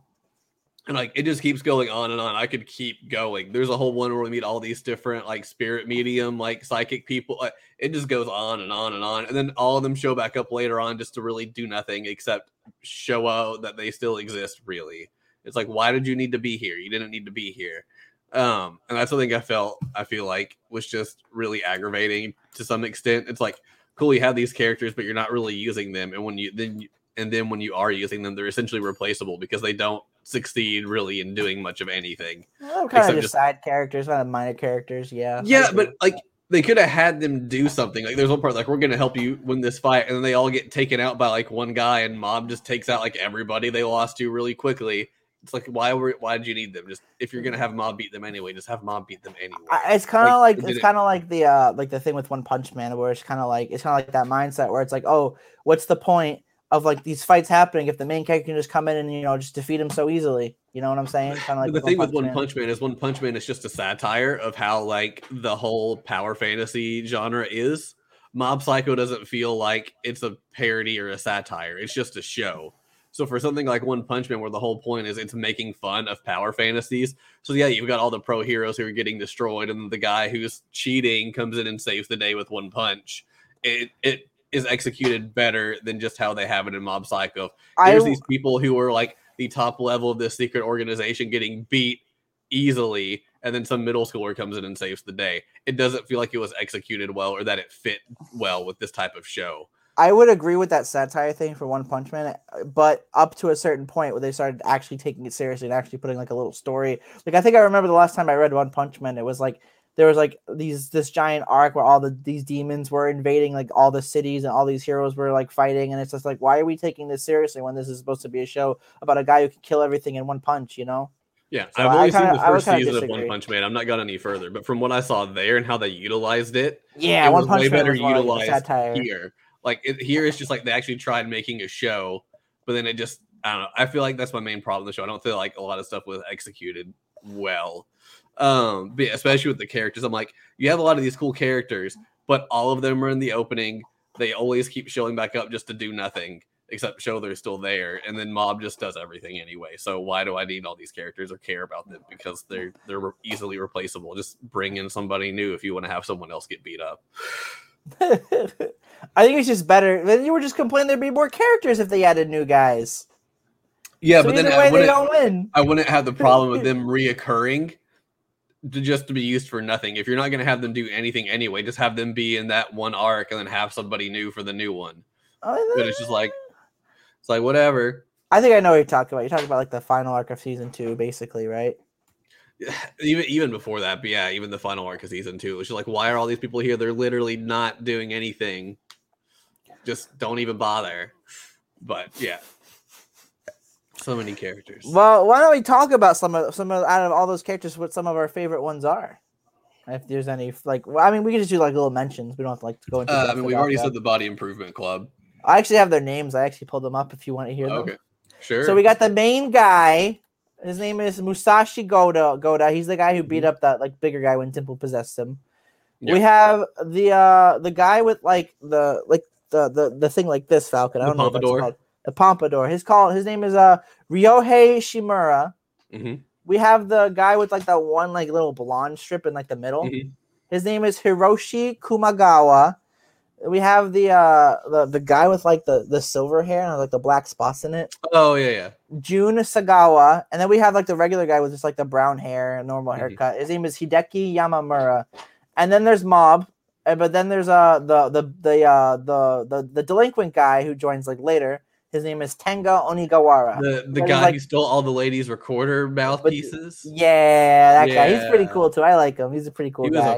And, like, it just keeps going on and on. I could keep going. There's a whole one where we meet all these different, like, spirit medium, like, psychic people. It just goes on and on and on. And then all of them show back up later on just to really do nothing except show out that they still exist, really. It's like, why did you need to be here? You didn't need to be here. Um, and that's something I felt, I feel like, was just really aggravating to some extent. It's like, cool, you have these characters, but you're not really using them. And when you then you, and then when you are using them, they're essentially replaceable because they don't succeed really in doing much of anything. Well, kind of just, just side characters, kind of minor characters, yeah. Yeah, but like they could have had them do something. Like there's one part like we're gonna help you win this fight, and then they all get taken out by like one guy, and Mob just takes out like everybody they lost to really quickly. It's like why were why did you need them? Just if you're gonna have Mob beat them anyway, just have Mob beat them anyway. I, it's kind of like, like it's kind of it. like the uh like the thing with One Punch Man, where it's kind of like it's kind of like that mindset where it's like, oh, what's the point of like these fights happening if the main character can just come in and you know just defeat him so easily? You know what I'm saying? Kind of like the thing with One Punch Man is One Punch Man is just a satire of how like the whole power fantasy genre is. Mob Psycho doesn't feel like it's a parody or a satire. It's just a show. So for something like One Punch Man, where the whole point is it's making fun of power fantasies. So yeah, you've got all the pro heroes who are getting destroyed, and the guy who's cheating comes in and saves the day with one punch. It it. is executed better than just how they have it in Mob Psycho. There's these people who are like the top level of this secret organization getting beat easily, and then some middle schooler comes in and saves the day. It doesn't feel like it was executed well or that it fit well with this type of show. I would agree with that satire thing for One Punch Man, but up to a certain point where they started actually taking it seriously and actually putting like a little story. Like I think I remember the last time I read One Punch Man, it was like there was like these this giant arc where all the these demons were invading like all the cities and all these heroes were like fighting, and it's just like why are we taking this seriously when this is supposed to be a show about a guy who can kill everything in one punch, you know? Yeah, so I've only kinda, seen the first season disagree. of One Punch Man. I'm not gone any further, but from what I saw there and how they utilized it, yeah, it One was Punch way Man better was utilized satire. here. Like it, here, it's just like they actually tried making a show, but then it just I don't know. I feel like that's my main problem with the show. I don't feel like a lot of stuff was executed well. Um, but yeah, especially with the characters, I'm like, you have a lot of these cool characters, but all of them are in the opening. They always keep showing back up just to do nothing except show they're still there. And then Mob just does everything anyway. So why do I need all these characters or care about them? Because they're they're re- easily replaceable. Just bring in somebody new if you want to have someone else get beat up. I think it's just better. Then you were just complaining there'd be more characters if they added new guys. Yeah, so but then I wouldn't, win. I wouldn't have the problem with them reoccurring. To just to be used for nothing. If you're not going to have them do anything anyway, just have them be in that one arc and then have somebody new for the new one. Oh, but it's just like, it's like whatever. I think I know what you're talking about. You're talking about like the final arc of season two, basically, right? Even even before that, but yeah, even the final arc of season two. It's just like, why are all these people here? They're literally not doing anything. Just don't even bother. But yeah. So many characters. Well, why don't we talk about some of some of out of all those characters, what some of our favorite ones are? If there's any, like, well, I mean, we can just do like little mentions. We don't have to like go into. Uh, I mean, we've already said the Body Improvement Club. I actually have their names. I actually pulled them up if you want to hear them. Okay, sure. So we got the main guy. His name is Musashi Goda. Goda. He's the guy who beat up that like bigger guy when Dimple possessed him. Yeah. We have the uh, the guy with like the like the the, the thing like this Falcon. I don't the know pompadour. What that's called. The pompadour. His call. His name is uh Ryohei Shimura. Mm-hmm. We have the guy with like that one like little blonde strip in like the middle. Mm-hmm. His name is Hiroshi Kumagawa. We have the uh the, the guy with like the, the silver hair and like the black spots in it. Oh yeah, yeah. Jun Sagawa, and then we have like the regular guy with just like the brown hair and normal mm-hmm. haircut. His name is Hideki Yamamura, and then there's Mob, and but then there's uh the the the uh the the, the delinquent guy who joins like later. His name is Tenga Onigawara. The the guy like, who stole all the ladies' recorder mouthpieces. Yeah, that yeah. guy. He's pretty cool too. I like him. He's a pretty cool guy. He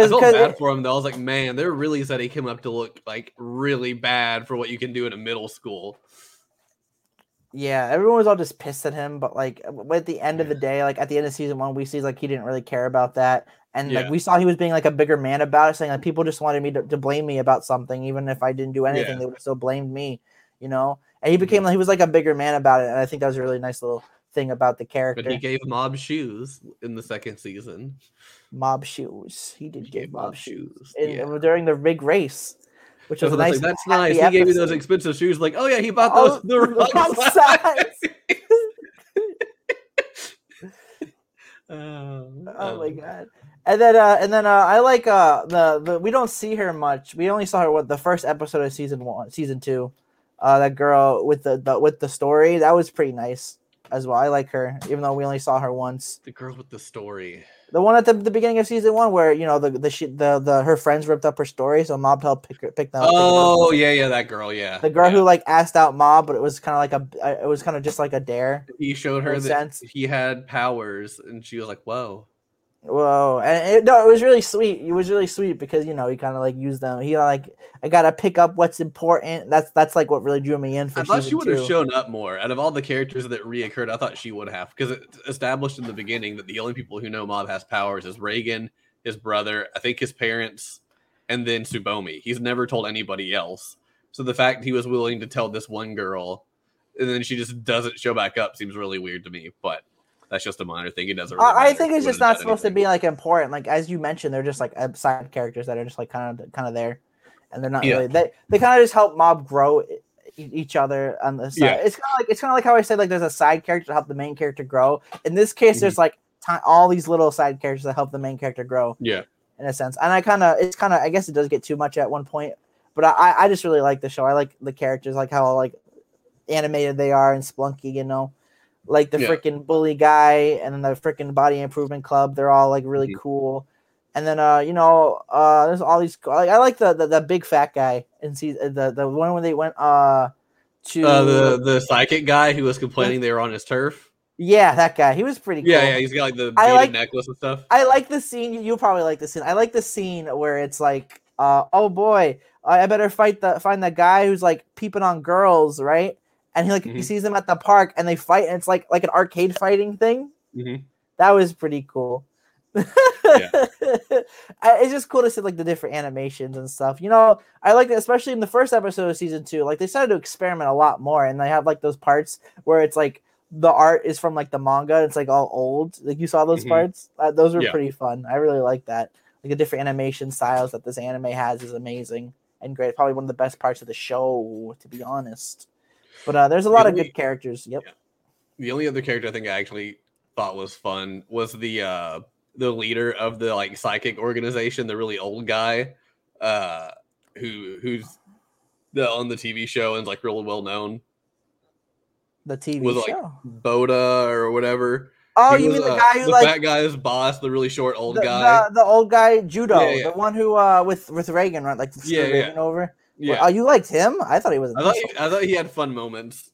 was guy. okay. I felt bad it, for him though. I was like, man, they're really setting him up to look like really bad for what you can do in a middle school. Yeah, everyone was all just pissed at him, but like at the end yeah. of the day, like at the end of season one, we see like he didn't really care about that, and yeah. like we saw he was being like a bigger man about it, saying like people just wanted me to, to blame me about something, even if I didn't do anything, yeah. they would have still blamed me, you know. And he became yeah. like he was like a bigger man about it, and I think that was a really nice little thing about the character. But he gave Mob shoes in the second season. Mob shoes, he did he give Mob, Mob shoes, shoes. In, yeah. during the big race. Which was nice. Like, that's nice. He episode. gave me those expensive shoes. Like, oh yeah, he bought those. Oh, the wrong size. um, oh my god! And then, uh, and then uh, I like uh, the the we don't see her much. We only saw her what the first episode of season one, season two. Uh, that girl with the, the with the story, that was pretty nice as well. I like her, even though we only saw her once. The girl with the story. The one at the, the beginning of season one where, you know, the the, she, the the her friends ripped up her story, so Mob helped pick, pick them up. Oh, yeah, yeah, that girl, yeah. The girl yeah. who, like, asked out Mob, but it was kind of like a, it was kind of just like a dare. He showed her that sense. He had powers, and she was like, whoa. Whoa. And, it, no, it was really sweet. It was really sweet because, you know, he kind of, like, used them. He, like, I gotta pick up what's important. That's, that's like, what really drew me in for I thought she would two. have shown up more. Out of all the characters that reoccurred, I thought she would have. Because it's established in the beginning that the only people who know Mob has powers is Reigen, his brother, I think his parents, and then Tsubomi. He's never told anybody else. So the fact he was willing to tell this one girl, and then she just doesn't show back up seems really weird to me, but... That's just a minor thing. It doesn't really I think it's just not supposed anything. to be like important. Like as you mentioned, they're just like side characters that are just like kind of kind of there, and they're not yeah. really. They they kind of just help Mob grow each other on the side. Yeah. It's kind of like it's kind of like how I said like there's a side character to help the main character grow. In this case, mm-hmm. there's like t- all these little side characters that help the main character grow. Yeah, in a sense. And I kind of it's kind of I guess it does get too much at one point, but I I just really like the show. I like the characters, like how like animated they are and Splunky, you know. Like the yeah. freaking bully guy and then the freaking body improvement club. They're all like really mm-hmm. cool. And then, uh, you know, uh, there's all these, like, I like the, the, the big fat guy and see the, the one when they went, uh, to uh, the, the psychic guy who was complaining they were on his turf. Yeah. That guy, he was pretty cool. Yeah. yeah he's got like the beaded like, necklace and stuff. I like the scene. You'll probably like the scene. I like the scene where it's like, uh, oh boy, I better fight the, find the guy who's like peeping on girls. Right. And he like mm-hmm. he sees them at the park, and they fight, and it's like like an arcade fighting thing. Mm-hmm. That was pretty cool. yeah. It's just cool to see like the different animations and stuff. You know, I like that, especially in the first episode of season two. Like they started to experiment a lot more, and they have like those parts where it's like the art is from like the manga. It's like all old. Like you saw those mm-hmm. parts. Uh, those were yeah. pretty fun. I really like that. Like the different animation styles that this anime has is amazing and great. Probably one of the best parts of the show, to be honest. But uh, there's a lot the only, of good characters. Yep. Yeah. The only other character I think I actually thought was fun was the uh, the leader of the like psychic organization, the really old guy, uh, who who's the, on the T V show and like really well known. The T V was, like, show, Boda or whatever. Oh, he you was, mean the guy uh, who the like that guy's boss, the really short old the, guy, the, the old guy Judo, yeah, yeah. the one who uh, with with Reigen, right? Like yeah, Reigen yeah. over. Yeah. Oh, you liked him? I thought he was. I thought he, I thought he had fun moments.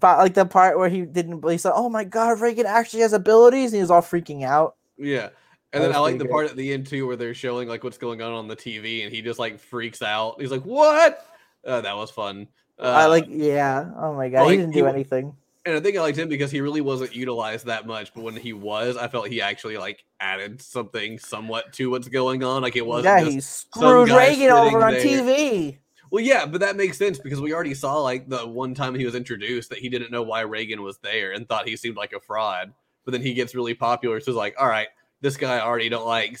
But like the part where he didn't believe, so oh my god, Reigen actually has abilities, and he was all freaking out. Yeah, and that then I like the good part at the end too, where they're showing like what's going on on the T V, and he just like freaks out. He's like, "What?" Uh, that was fun. Uh, I like, yeah. Oh my god, like, he didn't do he, anything. And I think I liked him because he really wasn't utilized that much. But when he was, I felt he actually like added something somewhat to what's going on. Like it wasn't. Yeah, he screwed Reigen over on there. T V. Well, yeah, but that makes sense because we already saw like the one time he was introduced that he didn't know why Reigen was there and thought he seemed like a fraud. But then he gets really popular, so it's like, all right, this guy I already don't like.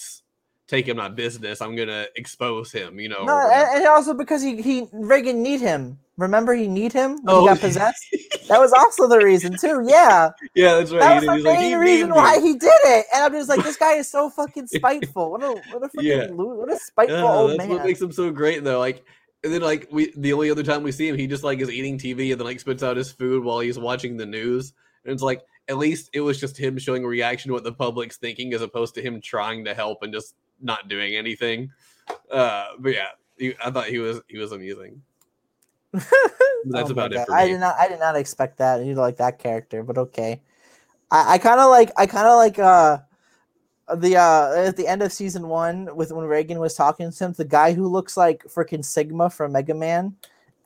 Taking my business, I'm gonna expose him. You know, no, and, and also because he he Reigen need him. Remember, he need him when oh. he got possessed. That was also the reason too. Yeah, yeah, that's right. That was he the was main like, reason why he did it. And I'm just like, this guy is so fucking spiteful. What a what a fucking yeah. what a spiteful uh, old that's man. That's what makes him so great, though. Like, and then like we the only other time we see him, he just like is eating T V and then like spits out his food while he's watching the news. And it's like at least it was just him showing a reaction to what the public's thinking as opposed to him trying to help and just not doing anything. Uh, but yeah, he, I thought he was he was amusing. That's oh about God. it. For me. I did not I did not expect that. You like that character, but okay. I, I kind of like I kind of like uh the uh at the end of season one with when Reigen was talking to him, the guy who looks like freaking Sigma from Mega Man.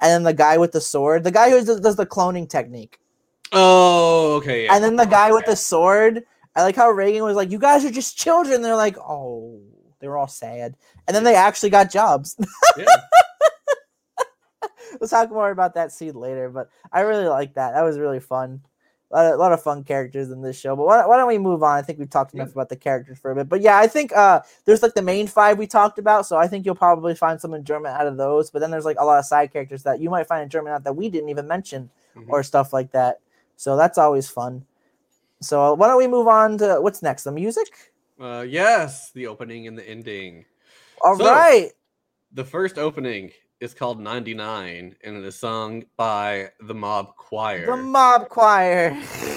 and then the guy with the sword, the guy who does the cloning technique. Oh, okay. Yeah. And then the guy okay. with the sword. I like how Reigen was like, "You guys are just children." They're like, "Oh, they were all sad," and then they actually got jobs. Yeah. We'll talk more about that scene later, but I really like that. That was really fun. A lot of, a lot of fun characters in this show, but why, why don't we move on? I think we've talked enough yeah. about the characters for a bit, but yeah, I think uh, there's like the main five we talked about, so I think you'll probably find some enjoyment out of those, but then there's like a lot of side characters that you might find enjoyment out that we didn't even mention mm-hmm. or stuff like that, so that's always fun. So uh, why don't we move on to what's next, the music? Uh, yes, the opening and the ending. All so, right. The first opening is called ninety-nine, and it is sung by the Mob Choir. The Mob Choir.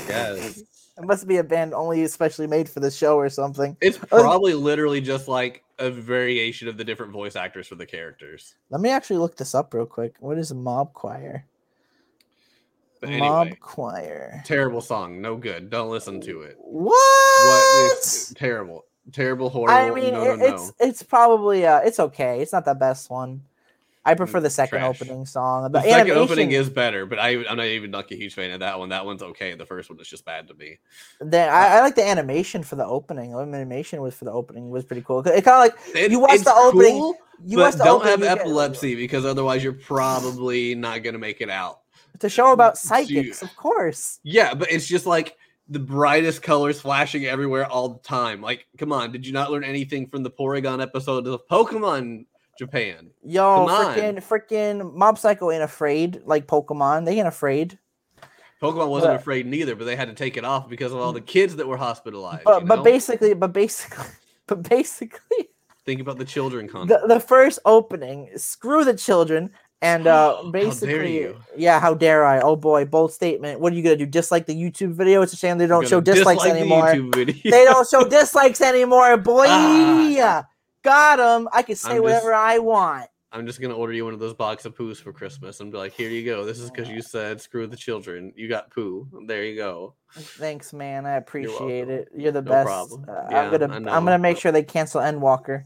Yes. It must be a band only especially made for the show or something. It's probably uh, literally just like a variation of the different voice actors for the characters. Let me actually look this up real quick. What is Mob Choir? But anyway, Mob Choir. Terrible song. No good. Don't listen to it. What? What is terrible. Terrible, horrible. I mean, no, it, no, it's, no. it's probably, uh, it's okay. It's not the best one. I prefer the second Trash. opening song. The, the second animation. opening is better, but I, I'm not even like a huge fan of that one. That one's okay. The first one is just bad to me. Then I, I like the animation for the opening. The animation was for the opening was pretty cool. It kind of like it, you watch the opening. Cool, you watch the don't opening, have epilepsy get... because otherwise you're probably not gonna make it out. It's a show about psychics, of course. Yeah, but it's just like the brightest colors flashing everywhere all the time. Like, come on, did you not learn anything from the Porygon episode of Pokemon? Japan. Yo, freaking freaking Mob Psycho ain't afraid like Pokemon. They ain't afraid. Pokemon wasn't but, afraid neither, but they had to take it off because of all the kids that were hospitalized. But, you know? but basically, but basically, but basically, think about the children content. The, the first opening, screw the children, and uh, basically, how dare you? yeah, how dare I? Oh boy, bold statement. What are you gonna do? Dislike the YouTube video? It's a shame they don't show dislikes dislike anymore. The they don't show dislikes anymore, boy. Ah. Got him. I can say just, whatever I want. I'm just going to order you one of those box of poos for Christmas and be like, here you go. This is because you said screw the children. You got poo. There you go. Thanks, man. I appreciate You're it. You're the no best. Problem. Uh, yeah, I'm going to I'm gonna make sure they cancel Endwalker.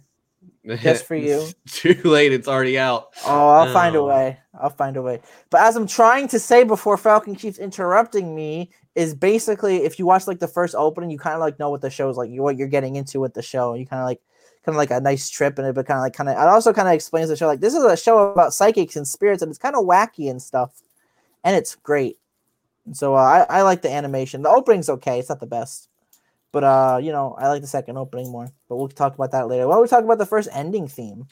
Just for you. Too late. It's already out. Oh, I'll no. find a way. I'll find a way. But as I'm trying to say before Falcon keeps interrupting me, is basically if you watch like the first opening, you kind of like know what the show is like. You what you're getting into with the show. You kind of like kind of like a nice trip and it but kind of like kind of it also kind of explains the show like this is a show about psychics and spirits and it's kind of wacky and stuff and it's great. And so uh, I, I like the animation. The opening's okay, it's not the best, but uh you know I like the second opening more, but we'll talk about that later. Why don't we talk about the first ending theme?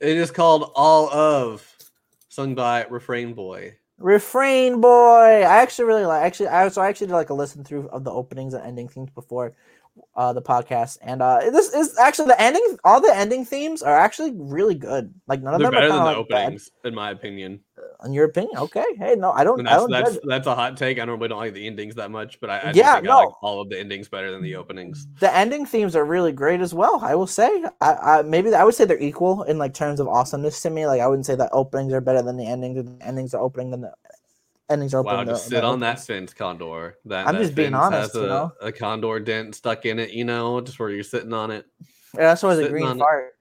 It is called All Of, sung by Refrain Boy. Refrain Boy. I actually really like actually I so I actually did like a listen through of the openings and ending themes before Uh, the podcast, and uh, this is actually the ending. All the ending themes are actually really good. Like none of They're them better are better than the like openings, bad. in my opinion. Uh, in your opinion, okay. Hey, no, I don't. I don't that's that's, that's a hot take. I normally don't like the endings that much, but I, I yeah, think no. I like all of the endings better than the openings. The ending themes are really great as well. I will say, I, I maybe I would say they're equal in like terms of awesomeness to me. Like I wouldn't say that openings are better than the endings. The endings are opening than the. Endings open. Wow, just the, sit the on that fence, Condor. That I'm that just being honest. Has a, you know? a condor dent stuck in it, you know, just where you're sitting on it. Yeah, that's why the green fart.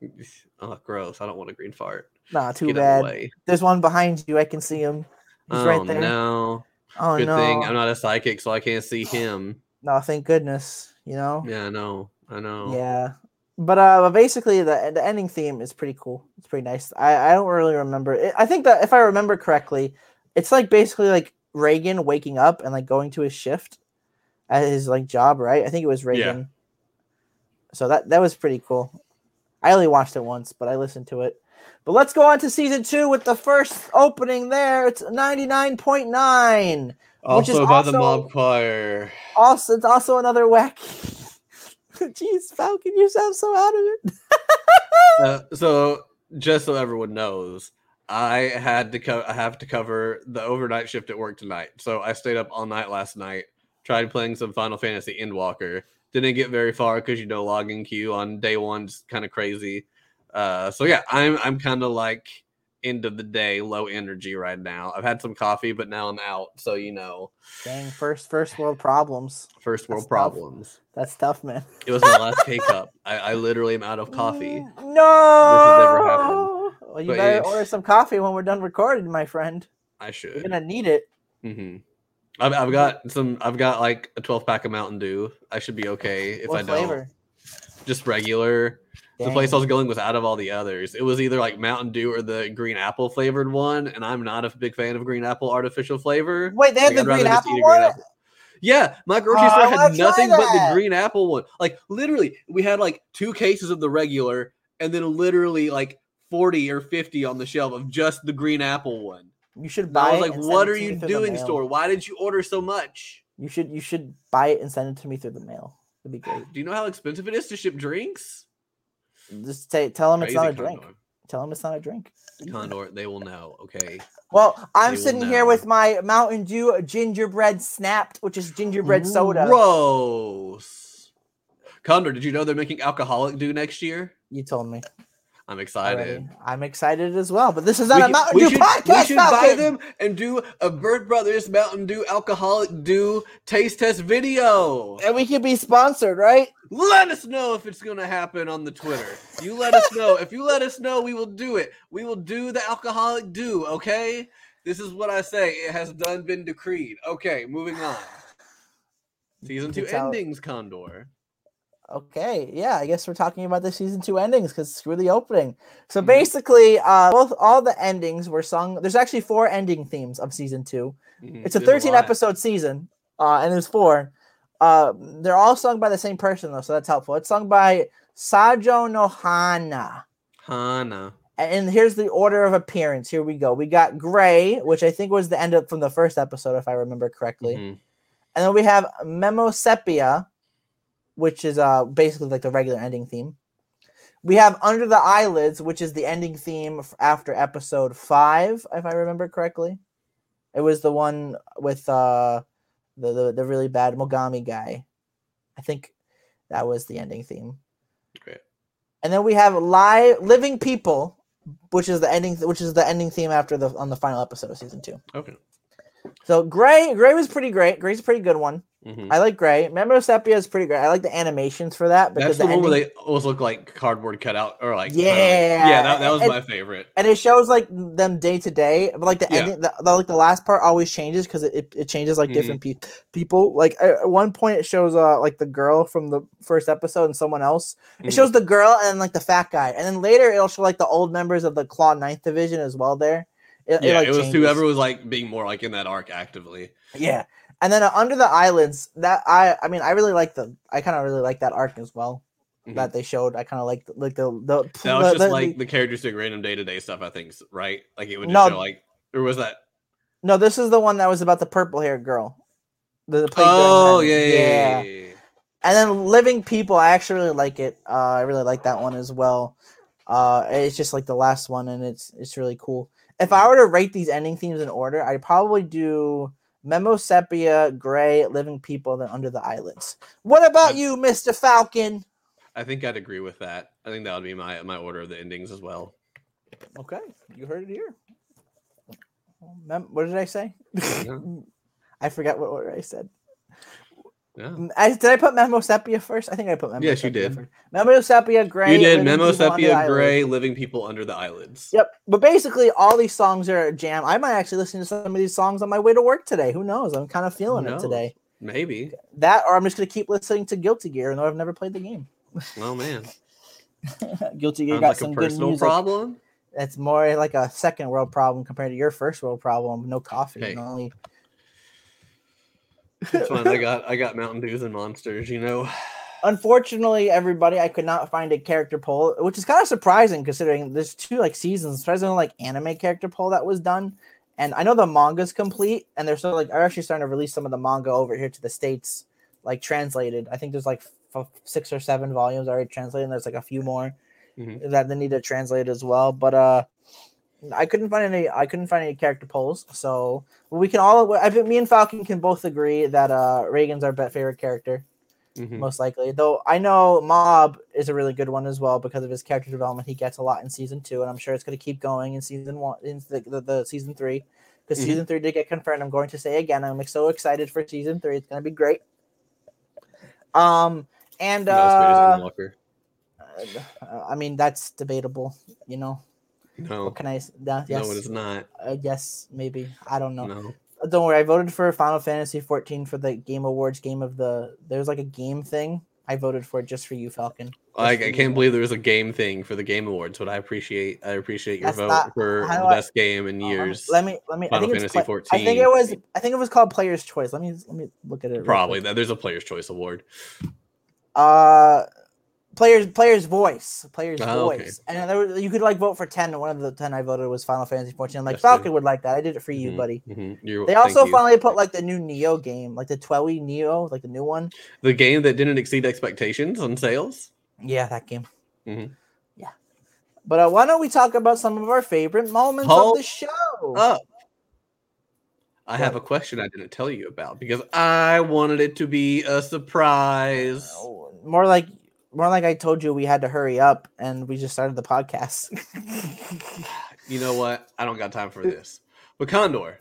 It. Oh, gross! I don't want a green fart. Nah, too Get bad. There's one behind you. I can see him. He's oh, right there. No. Oh Good no! Good thing I'm not a psychic, so I can't see him. No, thank goodness. You know. Yeah, I know. I know. Yeah. But uh, but basically the the ending theme is pretty cool. It's pretty nice. I I don't really remember. It, I think that if I remember correctly. It's like basically like Reigen waking up and like going to his shift at his like job, right? I think it was Reigen. Yeah. So that, that was pretty cool. I only watched it once, but I listened to it. But let's go on to season two with the first opening there. It's ninety-nine point nine. Also which is by also, the Mob Choir. Also, it's also another wacky. Jeez, Falcon, you sound so out of it. uh, so just so everyone knows, I had to co- I have to cover the overnight shift at work tonight, so I stayed up all night last night. Tried playing some Final Fantasy Endwalker. Didn't get very far because you know logging queue on day one's kind of crazy. Uh, so yeah, I'm I'm kind of like end of the day, low energy right now. I've had some coffee, but now I'm out. So you know, dang first first world problems. First world That's problems. Tough. That's tough, man. It was my last K cup. I, I literally am out of coffee. No, this has never happened. Well, you but better order some coffee when we're done recording, my friend. I should. You're gonna need it. Mm-hmm. I've, I've got some. I've got like a twelve pack of Mountain Dew. I should be okay if what I flavor? Don't. Just regular. Dang. The place I was going was out of all the others. It was either like Mountain Dew or the green apple flavored one, and I'm not a big fan of green apple artificial flavor. Wait, they had like, the green apple green one? Apple. Yeah, my grocery oh, store had nothing but the green apple one. Like literally, we had like two cases of the regular, and then literally like forty or fifty on the shelf of just the green apple one. You should buy it. I was like, "What are you doing, store? Why did you order so much?" You should you should buy it and send it to me through the mail. It'd be great. Do you know how expensive it is to ship drinks? Just say, tell them it's not a drink. Tell them it's not a drink. Condor, they will know. Okay. Well, I'm sitting here with my Mountain Dew gingerbread snapped, which is gingerbread soda. Gross. Condor, did you know they're making alcoholic Dew next year? You told me. I'm excited. Alrighty. I'm excited as well, but this is not we a Mountain Dew podcast. We should Falcon. Buy them and do a Bird Brothers Mountain Dew Alcoholic Dew taste test video. And we could be sponsored, right? Let us know if it's going to happen on the Twitter. You let us know. If you let us know, we will do it. We will do the Alcoholic Dew, okay? This is what I say. It has done been decreed. Okay, moving on. Season two it's endings, out. Condor. Okay, yeah, I guess we're talking about the season two endings because screw the opening. So mm-hmm. basically, uh, both all the endings were sung. There's actually four ending themes of season two. Mm-hmm. It's a thirteen a episode season, uh, and there's four. Uh, they're all sung by the same person though, so that's helpful. It's sung by Sajo no Hana. Hana. And here's the order of appearance. Here we go. We got Gray, which I think was the end up from the first episode, if I remember correctly. Mm-hmm. And then we have Memo Sepia, which is uh basically like the regular ending theme. We have Under the Eyelids, which is the ending theme after episode five, if I remember correctly. It was the one with uh the, the, the really bad Mogami guy. I think that was the ending theme. Okay. And then we have live Living People, which is the ending th- which is the ending theme after the on the final episode of season two. Okay. So Gray Gray was pretty great. Gray's a pretty good one. Mm-hmm. I like Gray. Memo Sepia is pretty great. I like the animations for that. Because That's the, the one ending... where they always look like cardboard cutout or like yeah, uh, yeah. That, that was and, my favorite. And it shows like them day to day, but like the yeah. ending, the, the, like the last part always changes because it, it changes like mm-hmm. different pe- people. Like at one point, it shows uh like the girl from the first episode and someone else. It mm-hmm. shows the girl and like the fat guy, and then later it'll show like the old members of the Claw Ninth Division as well. There, it, yeah, it, like, it was changes. Whoever was like being more like in that arc actively. Yeah. And then uh, Under the Eyelids, that I, I mean, I really like the, I kind of really like that arc as well mm-hmm. that they showed. I kind of like like the the. That the, was just the, like the, the characters doing random day to day stuff. I think right, like it would just no, show like, or was that? No, this is the one that was about the purple haired girl. The, the oh yeah yeah, yeah. yeah yeah yeah. And then Living People, I actually really like it. Uh, I really like that one as well. Uh, it's just like the last one, and it's it's really cool. If I were to rate these ending themes in order, I'd probably do Memo Sepia, Gray, Living People, then Under the Eyelids. What about you, Mister Falcon? I think I'd agree with that. I think that would be my, my order of the endings as well. Okay. You heard it here. Mem- what did I say? Yeah. I forgot what order I said. Yeah. I, did I put Memo Sepia first? I think I put Memo yes, Sepia Yes, you did. First. Memo Sepia, Gray. You did. Memo Sepia, Gray, Living People, Under the Eyelids. Yep. But basically, all these songs are a jam. I might actually listen to some of these songs on my way to work today. Who knows? I'm kind of feeling it today. Maybe. That, or I'm just going to keep listening to Guilty Gear, though I've never played the game. Oh, man. Guilty Gear Sounds got like some good music. Personal problem? That's more like a second world problem compared to your first world problem. No coffee. Hey. Only... It's fine. I got I got Mountain Dews and Monsters, you know. Unfortunately, everybody, I could not find a character poll, which is kind of surprising considering there's two like seasons. There's no like anime character poll that was done, and I know the manga's complete, and they're sort of like are actually starting to release some of the manga over here to the States, like translated. I think there's like f- six or seven volumes already translated. And there's like a few more mm-hmm. that they need to translate as well, but uh. I couldn't find any. I couldn't find any character polls, so we can all. I think me and Falcon can both agree that uh, Reigen's our favorite character, mm-hmm. most likely. Though I know Mob is a really good one as well because of his character development. He gets a lot in season two, and I'm sure it's going to keep going in season one, in the, the, the season three, because mm-hmm. season three did get confirmed. I'm going to say again, I'm so excited for season three. It's going to be great. Um and uh, no, I mean that's debatable, you know. No. What can I? Uh, yes. No, it is not. Uh, yes, maybe. I don't know. No. Don't worry. I voted for Final Fantasy fourteen for the Game Awards game of the. There's like a game thing. I voted for it just for you, Falcon. Just like I can't you. believe there was a game thing for the Game Awards, but I appreciate I appreciate your That's vote not, for the I, best game in uh, years. Let me let me. Final I think Fantasy it's, fourteen. I think it was I think it was called Player's Choice. Let me let me look at it. Probably that there's a Player's Choice award. Uh, players player's voice, player's oh, voice, okay. And there was, you could like vote for ten. And one of the ten I voted was Final Fantasy fourteen. I'm like That's Falcon true. would like that. I did it for you, mm-hmm. buddy. Mm-hmm. They also finally you. put like the new Neo game, like the twelve Neo, like the new one. The game that didn't exceed expectations on sales. Yeah, that game. Mm-hmm. Yeah, but uh, why don't we talk about some of our favorite moments Hold of the show? Up. I what? have a question I didn't tell you about because I wanted it to be a surprise. Oh, more like, more like I told you we had to hurry up and we just started the podcast. You know what? I don't got time for this. But Condor,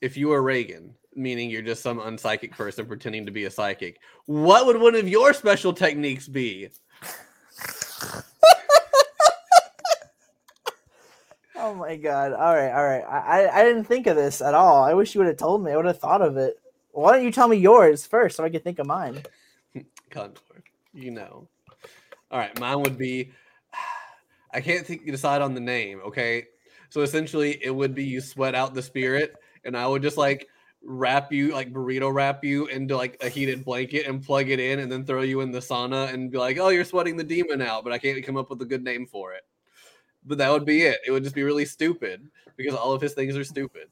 if you were Reigen, meaning you're just some unpsychic person pretending to be a psychic, what would one of your special techniques be? Oh my god. All right, all right. I, I, I didn't think of this at all. I wish you would have told me. I would have thought of it. Why don't you tell me yours first so I can think of mine? Condor, you know. All right, mine would be... I can't think, decide on the name, okay? So essentially, it would be you sweat out the spirit, and I would just like wrap you, like burrito wrap you into like a heated blanket and plug it in and then throw you in the sauna and be like, oh, you're sweating the demon out, but I can't come up with a good name for it. But that would be it. It would just be really stupid because all of his things are stupid.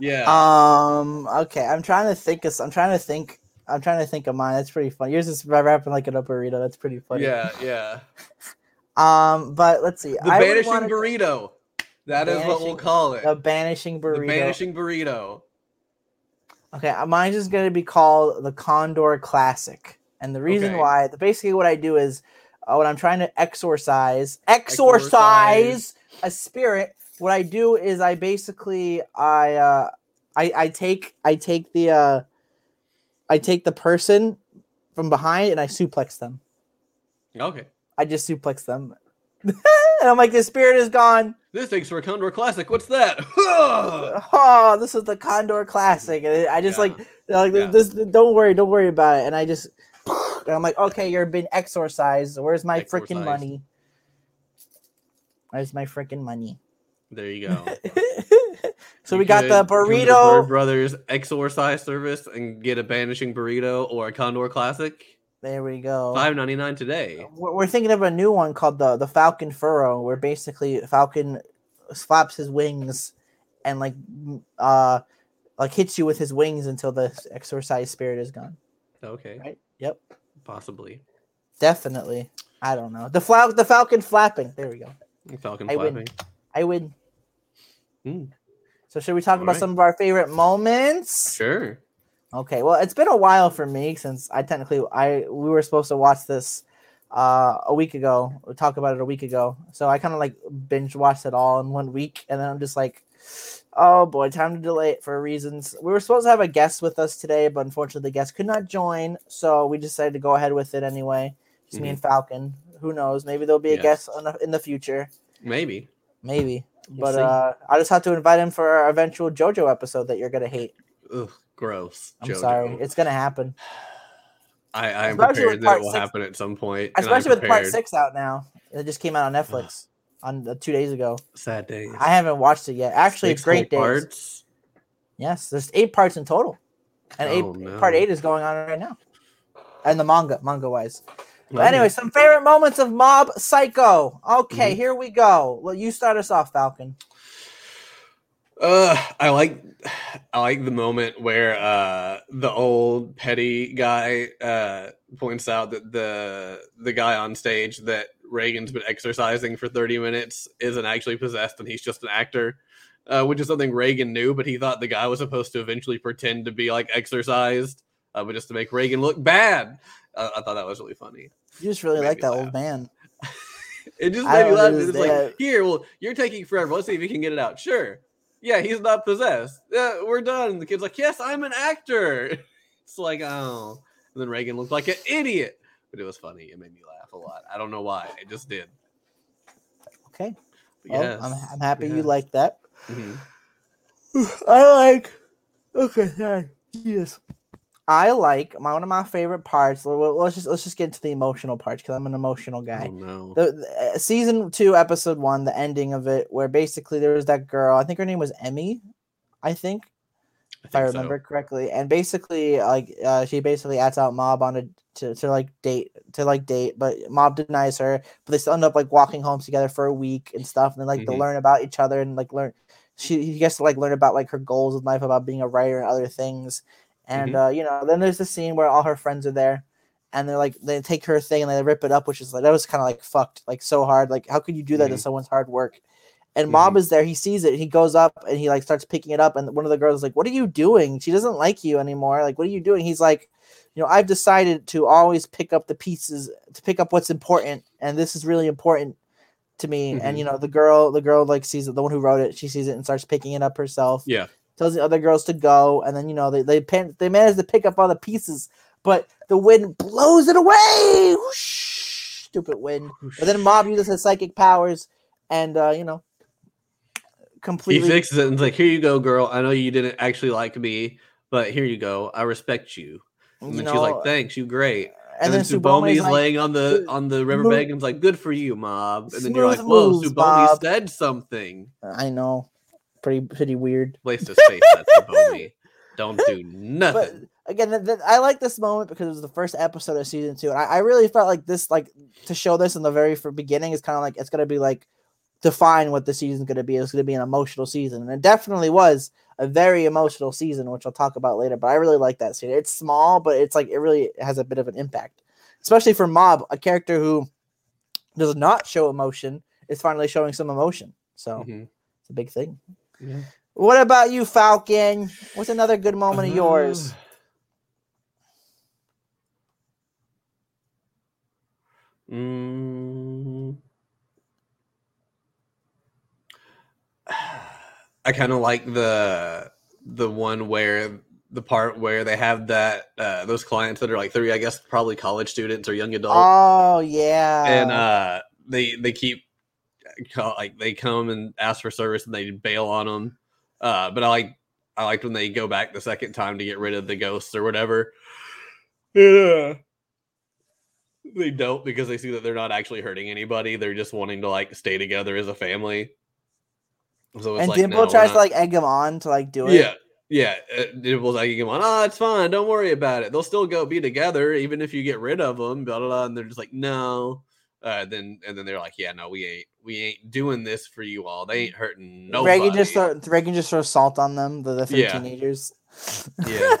Yeah. Um. Okay. I'm trying to think of. I'm trying to think. I'm trying to think of mine. That's pretty funny. Yours is wrapping like an up burrito. That's pretty funny. Yeah. Yeah. um. But let's see. The I banishing burrito. To... That banishing, is what we'll call it. The banishing burrito. The banishing burrito. Okay. Mine's just gonna be called the Condor Classic, and the reason okay. why. Basically, what I do is. Oh, and I'm trying to exorcise, exorcise a spirit. What I do is I basically I uh, I I take I take the uh, I take the person from behind and I suplex them. Okay. I just suplex them, and I'm like, the spirit is gone. This thing's for a Condor Classic. What's that? Oh, this is the Condor Classic, and I just yeah. like like yeah. this. Don't worry, don't worry about it. And I just. And I'm like, okay, you're being exorcised. Where's my freaking money? Where's my freaking money? There you go. So you we got the burrito. Bird Brothers exorcise service and get a banishing burrito or a Condor Classic. There we go. five ninety-nine today. We're thinking of a new one called the the Falcon Furrow, where basically Falcon slaps his wings and like uh like hits you with his wings until the exorcised spirit is gone. Okay. Right? Yep. Possibly. Definitely. I don't know. The fla- the Falcon flapping. There we go. The Falcon I flapping. Win. I win. Mm. So should we talk All about right. some of our favorite moments? Sure. Okay. Well, it's been a while for me since I technically I we were supposed to watch this uh, a week ago. We talked about it a week ago. So I kind of like binge watched it all in one week, and then I'm just like, oh boy, time to delay it for reasons. We were supposed to have a guest with us today, but unfortunately the guest could not join, so we decided to go ahead with it anyway. Just mm-hmm. me and Falcon. Who knows? Maybe there'll be a yeah. guest on the, in the future. Maybe. Maybe. But uh, I just have to invite him for our eventual JoJo episode that you're going to hate. Ugh, gross. I'm JoJo. sorry. It's going to happen. I, I am prepared that it will six. happen at some point. Especially with part six out now. It just came out on Netflix. On uh, two days ago, sad days. I haven't watched it yet. Actually, Six it's great days. Parts? Yes, there's eight parts in total, and oh, eight, no. part eight is going on right now, and the manga, manga wise. But anyway, some favorite moments of Mob Psycho. Okay, mm-hmm. here we go. Well, you start us off, Falcon. Uh, I like, I like the moment where uh the old petty guy uh points out that the the guy on stage that Reigen's been exercising for thirty minutes isn't actually possessed and he's just an actor, uh, which is something Reigen knew, but he thought the guy was supposed to eventually pretend to be like exercised, uh, but just to make Reigen look bad. Uh, I thought that was really funny. You just really like that laugh. old man. It just made me laugh. It's like, here, well, you're taking forever. Let's see if you can get it out. Sure. Yeah, he's not possessed. Yeah, we're done. And the kid's like, yes, I'm an actor. It's like, oh. And then Reigen looked like an idiot. But it was funny. It made me laugh a lot. I don't know why. It just did. Okay. Well, yes. I'm, I'm happy yes. you like that. Mm-hmm. I like. Okay, sorry. Yes. I like my, one of my favorite parts. Let's just let's just get into the emotional parts because I'm an emotional guy. Oh, no. The, the, season two, episode one, the ending of it, where basically there was that girl. I think her name was Emmy. I think, I think if I remember so. correctly. And basically, like, uh, she basically asks out Mob on a to, to like date to like date, but Mob denies her. But they still end up like walking home together for a week and stuff, and then like mm-hmm. they learn about each other and like learn. She he gets to like learn about like her goals in life, about being a writer and other things. And, mm-hmm. uh, you know, then there's the scene where all her friends are there and they're like, they take her thing and they rip it up, which is like, that was kind of like fucked, like so hard. Like, how could you do that mm-hmm. to someone's hard work? And mm-hmm. Mob is there. He sees it. He goes up and he like starts picking it up. And one of the girls is like, what are you doing? She doesn't like you anymore. Like, what are you doing? He's like, you know, I've decided to always pick up the pieces, to pick up what's important. And this is really important to me. Mm-hmm. And, you know, the girl, the girl like sees it, the one who wrote it, she sees it and starts picking it up herself. Yeah. Tells the other girls to go, and then you know they they pan, they manage to pick up all the pieces, but the wind blows it away. Whoosh, stupid wind. Whoosh. But then Mob uses his psychic powers, and uh, you know, completely he fixes it and it's like, here you go, girl. I know you didn't actually like me, but here you go. I respect you. And you then know, she's like, thanks, you great. And, and then, then Tsubomi's like, laying on the on the riverbank and is like, good for you, Mob. And then you're like, whoa, moves, Tsubomi Bob. said something. I know. Pretty, pretty weird. Place to space, that's about me. Don't do nothing. But again, th- th- I like this moment because it was the first episode of season two, and I, I really felt like this, like to show this in the very beginning, is kind of like it's gonna be like define what the season's gonna be. It's gonna be an emotional season, and it definitely was a very emotional season, which I'll talk about later. But I really like that scene. It's small, but it's like it really has a bit of an impact, especially for Mob, a character who does not show emotion, is finally showing some emotion. So mm-hmm. it's a big thing. Yeah. What about you, Falcon? What's another good moment uh, of yours? Mm, I kind of like the the one where the part where they have that uh, those clients that are like three, I guess, probably college students or young adults. Oh yeah, and uh, they they keep. Like they come and ask for service and they bail on them, uh, but I like I liked when they go back the second time to get rid of the ghosts or whatever. Yeah, they don't because they see that they're not actually hurting anybody. They're just wanting to like stay together as a family. So it's and like, Dimple no, tries not... to like egg him on to like do it. Yeah, yeah. Uh, Dimple's egging him on. Oh, it's fine. Don't worry about it. They'll still go be together even if you get rid of them. Blah blah. blah. And they're just like no. Uh, then and then they're like, yeah, no, we ain't we ain't doing this for you all. They ain't hurting nobody. Reigen just throw, Reigen just throw salt on them, the, the three yeah. teenagers. Yeah.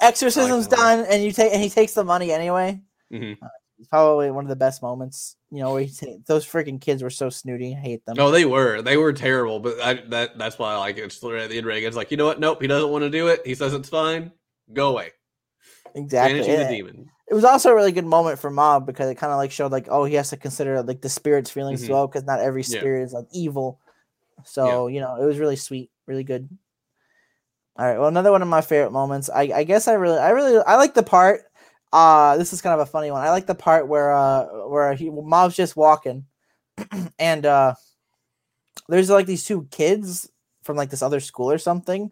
Exorcism's like done, and you take and he takes the money anyway. Mm-hmm. Uh, it's probably one of the best moments. You know, where he t- those freaking kids were so snooty. I hate them. No, they were they were terrible. But I, that that's why I like it. It's at the end, Reigen's like, you know what? Nope, he doesn't want to do it. He says it's fine. Go away. Exactly. Managing yeah. the demon. It was also a really good moment for Mob because it kind of like showed like, oh, he has to consider like the spirit's feelings mm-hmm. as well because not every spirit yeah. is like evil. So, yeah. you know, it was really sweet, really good. All right. Well, another one of my favorite moments. I, I guess I really, I really, I like the part. Uh, this is kind of a funny one. I like the part where, uh, where he, Mob's just walking and, uh, there's like these two kids from like this other school or something.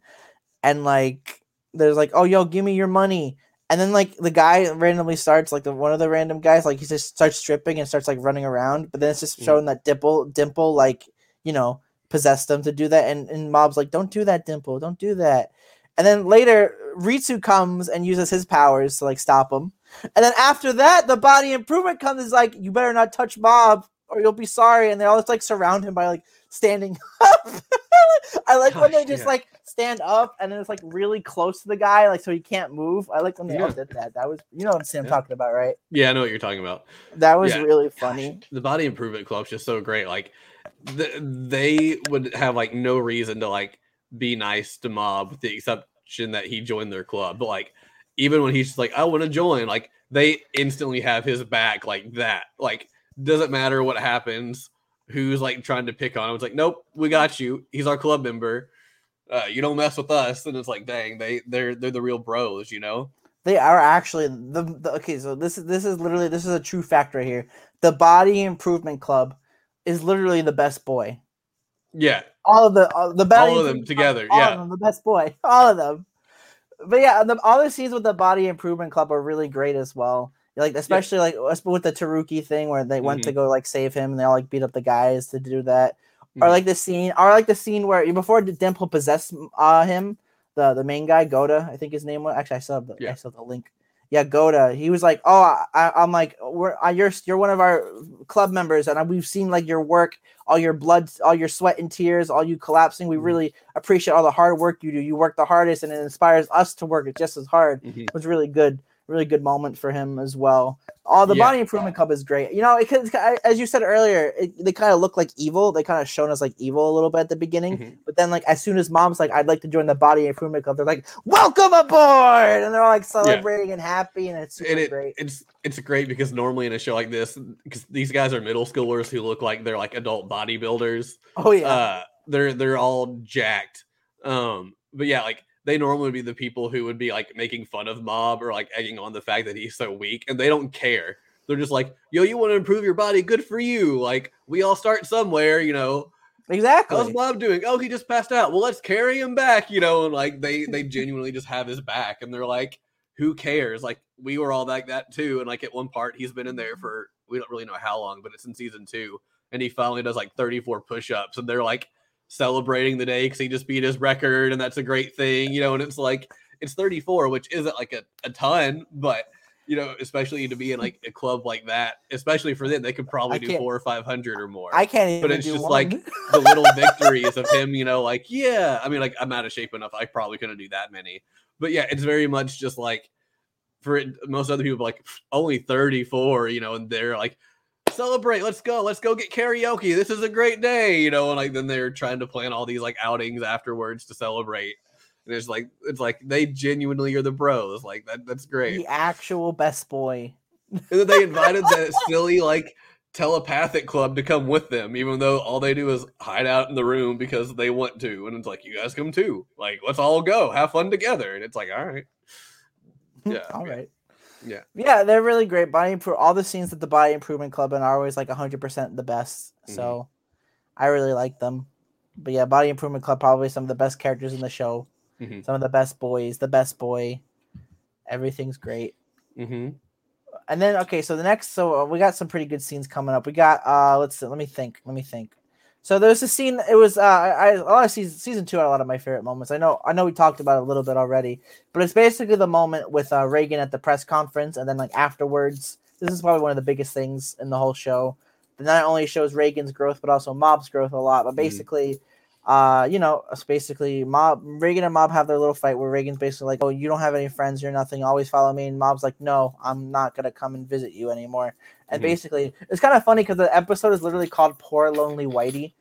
And like, there's like, oh, yo, give me your money. And then, like, the guy randomly starts, like, the one of the random guys, like, he just starts stripping and starts, like, running around. But then it's just showing that Dimple, Dimple, like, you know, possessed them to do that. And, and Mob's like, don't do that, Dimple. Don't do that. And then later, Ritsu comes and uses his powers to, like, stop him. And then after that, the body improvement comes is like, you better not touch Mob or you'll be sorry. And they all just, like, surround him by, like, standing up. I like Gosh, when they just, yeah. like, stand up and then it's like really close to the guy, like so he can't move. I like when they yeah. all did that. That was, you know what I'm yeah. talking about, right? Yeah, I know what you're talking about. That was yeah. really funny. Gosh, the Body Improvement Club's just so great. Like th- they would have like no reason to like be nice to Mob, with the exception that he joined their club. But like even when he's just like, I want to join, like they instantly have his back like that. Like doesn't matter what happens, who's like trying to pick on him. It's like, nope, we got you. He's our club member. Uh, you don't mess with us, and it's like, dang, they they're they're the real bros, you know. They are actually the, the okay. So this is this is literally this is a true fact right here. The Body Improvement Club is literally the best boy. Yeah. All of the all, the all of them together. All yeah. Of them, the best boy. All of them. But yeah, the, all the scenes with the Body Improvement Club are really great as well. Like especially yeah. like with the Teruki thing where they went mm-hmm. to go like save him and they all like beat up the guys to do that. Mm-hmm. Or like the scene, or like the scene where before Dimple possessed uh, him, the, the main guy Goda, I think his name was. Actually, I saw the yeah. I saw the link. Yeah, Goda. He was like, "Oh, I, I, I'm like, we're I, you're you're one of our club members, and I, we've seen like your work, all your blood, all your sweat and tears, all you collapsing. We mm-hmm. really appreciate all the hard work you do. You work the hardest, and it inspires us to work just as hard." Mm-hmm. It was really good, really good moment for him as well. Oh, the yeah. Body Improvement Club is great. You know, it, it, as you said earlier, it, they kind of look like evil. They kind of shown us like evil a little bit at the beginning, mm-hmm. but then like as soon as Mom's like, "I'd like to join the Body Improvement Club," they're like, "Welcome aboard!" And they're like celebrating yeah. and happy, and it's super and it, great. It's it's great because normally in a show like this, because these guys are middle schoolers who look like they're like adult bodybuilders. Oh yeah, uh, they're they're all jacked. Um, but yeah, like. They normally would be the people who would be like making fun of Mob or like egging on the fact that he's so weak, and they don't care. They're just like, "Yo, you want to improve your body? Good for you. Like, we all start somewhere, you know." Exactly. How's Mob doing? "Oh, he just passed out. Well, let's carry him back, you know." And like they they genuinely just have his back, and they're like, "Who cares?" Like we were all like that too. And like at one part, he's been in there for we don't really know how long, but it's in season two, and he finally does like thirty-four push-ups, and they're like. Celebrating the day because he just beat his record, and that's a great thing, you know. And it's like it's thirty-four, which isn't like a, a ton, but you know, especially to be in like a club like that, especially for them, they could probably do four or five hundred or more. I can't, even but it's just one. Like the little victories of him, you know. Like, yeah, I mean, like I'm out of shape enough, I probably couldn't do that many, but yeah, it's very much just like for it, most other people, like only thirty-four, you know, and they're like. Celebrate, let's go let's go get karaoke, this is a great day, you know. And like then they're trying to plan all these like outings afterwards to celebrate, and it's like it's like they genuinely are the bros. Like that that's great, the actual best boy. And then they invited that silly like telepathic club to come with them, even though all they do is hide out in the room because they want to, and it's like, "You guys come too, like let's all go have fun together." And it's like, all right, yeah. all okay. right Yeah, yeah, they're really great. Body improve all the scenes at the Body Improvement Club and are always like one hundred percent the best. Mm-hmm. So I really like them. But yeah, Body Improvement Club, probably some of the best characters in the show. Mm-hmm. Some of the best boys, the best boy. Everything's great. Mm-hmm. And then, okay, so the next, so we got some pretty good scenes coming up. We got, uh, let's see, let me think, let me think. So there's a scene. It was uh, I, a lot of season season two had a lot of my favorite moments. I know I know we talked about it a little bit already, but it's basically the moment with uh, Reigen at the press conference, and then like afterwards. This is probably one of the biggest things in the whole show. It not only shows Reigen's growth, but also Mob's growth a lot. But basically, mm-hmm. uh, you know, it's basically Mob, Reigen and Mob have their little fight where Reigen's basically like, "Oh, you don't have any friends. You're nothing. Always follow me." And Mob's like, "No, I'm not gonna come and visit you anymore." And mm-hmm. basically, it's kind of funny because the episode is literally called "Poor Lonely Whitey."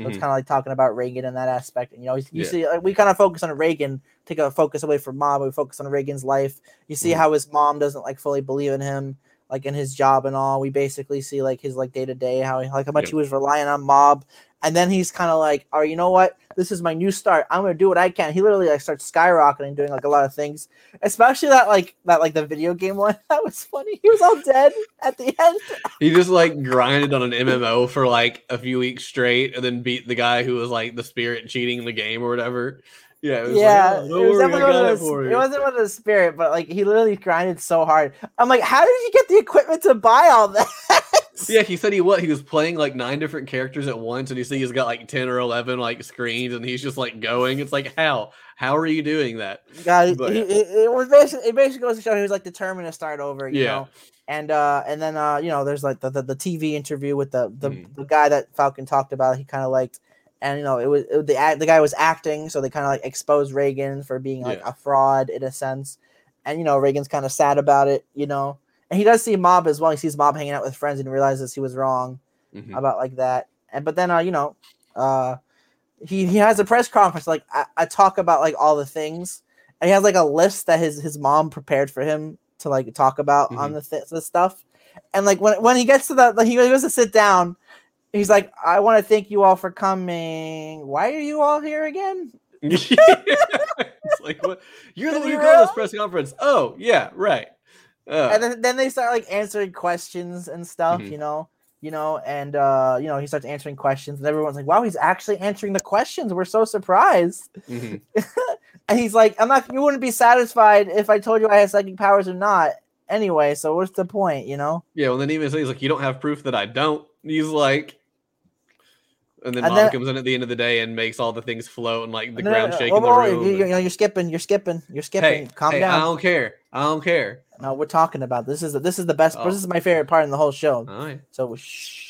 So mm-hmm. it's kind of like talking about Reigen in that aspect. And you know, you yeah. see, like, we kind of focus on Reigen, take a focus away from Mom. We focus on Reigen's life. You see mm-hmm. how his mom doesn't like fully believe in him, like in his job and all. We basically see like his like day to day, how like how much yeah. he was relying on Mob. And then he's kind of like, "All right, you know what? This is my new start. I'm gonna do what I can." He literally like starts skyrocketing, doing like a lot of things, especially that like that like the video game one. That was funny. He was all dead at the end. He just like grinded on an M M O for like a few weeks straight, and then beat the guy who was like the spirit cheating the game or whatever. Yeah, it was yeah. Like, oh, no it, was worry, one of those, it, it wasn't one of the spirit, but like he literally grinded so hard. I'm like, how did you get the equipment to buy all that? Yeah, he said he what he was playing like nine different characters at once, and you see he's got like ten or eleven like screens, and he's just like going. It's like how how are you doing that? God, but, he, it, it was basically it basically goes to show he was like determined to start over, you yeah. know. And uh, and then uh, you know, there's like the the, the T V interview with the the, mm. the guy that Falcon talked about. He kind of liked. And you know, it was, it was the the guy was acting, so they kind of like exposed Reigen for being like yeah. a fraud in a sense. And you know, Reigen's kind of sad about it, you know. And he does see Mob as well. He sees Mob hanging out with friends and realizes he was wrong mm-hmm. about like that. And but then, uh, you know, uh, he he has a press conference. Like I, I talk about like all the things, and he has like a list that his his mom prepared for him to like talk about mm-hmm. on the th- the stuff. And like when when he gets to the like, he goes to sit down. He's like, "I want to thank you all for coming. Why are you all here again?" Yeah. It's like, what? You're the one who called this press conference. Oh, yeah, right. Uh. And then, then they start like answering questions and stuff, mm-hmm. you know. you know, and, uh, you know, he starts answering questions, and everyone's like, wow, he's actually answering the questions. We're so surprised. Mm-hmm. And he's like, I'm not, you wouldn't be satisfied if I told you I had psychic powers or not anyway. So what's the point, you know? Yeah. Well, then even he's like, you don't have proof that I don't. He's like, and then and mom then, comes in at the end of the day and makes all the things float and like the then, ground shake oh, in the oh, room. You, you know, you're skipping, you're skipping, you're skipping. Hey, Calm hey, down. I don't care. I don't care. No, we're talking about this. Is this is the best? Oh. This is my favorite part in the whole show. All right. So, shh.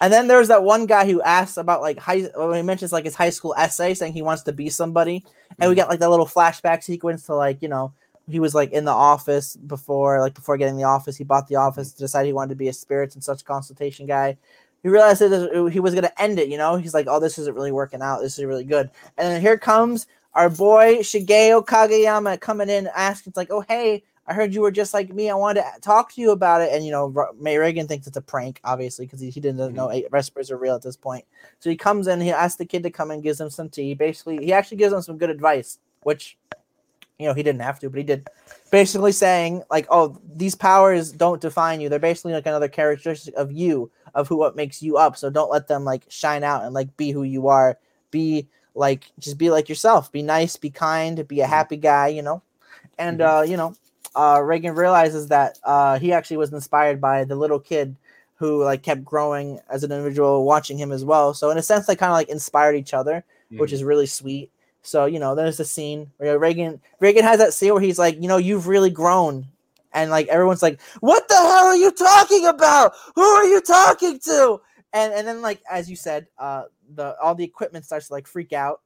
And then there's that one guy who asks about like high. Well, he mentions like his high school essay, saying he wants to be somebody, and mm-hmm. we got like that little flashback sequence to like you know he was like in the office before like before getting the office. He bought the office, decided he wanted to be a spirits and such consultation guy. He realized that he was going to end it, you know? He's like, oh, this isn't really working out. This is really good. And then here comes our boy Shigeo Kageyama coming in, asking, it's like, oh, hey, I heard you were just like me. I wanted to talk to you about it. And, you know, May Reigen thinks it's a prank, obviously, because he, he didn't mm-hmm. know respirators are real at this point. So he comes in, he asks the kid to come and gives him some tea. Basically, he actually gives him some good advice, which, you know, he didn't have to, but he did. Basically saying, like, oh, these powers don't define you. They're basically like another characteristic of you, of who what makes you up. So don't let them like shine out and like be who you are. Be like, just be like yourself. Be nice, be kind, be a happy guy, you know? And, mm-hmm. uh, you know, uh, Reigen realizes that uh, he actually was inspired by the little kid who like kept growing as an individual, watching him as well. So in a sense, they kind of like inspired each other, mm-hmm. which is really sweet. So, you know, there's the scene where Reigen, Reigen has that scene where he's like, you know, you've really grown. And, like, everyone's like, what the hell are you talking about? Who are you talking to? And and then, like, as you said, uh, the all the equipment starts to, like, freak out,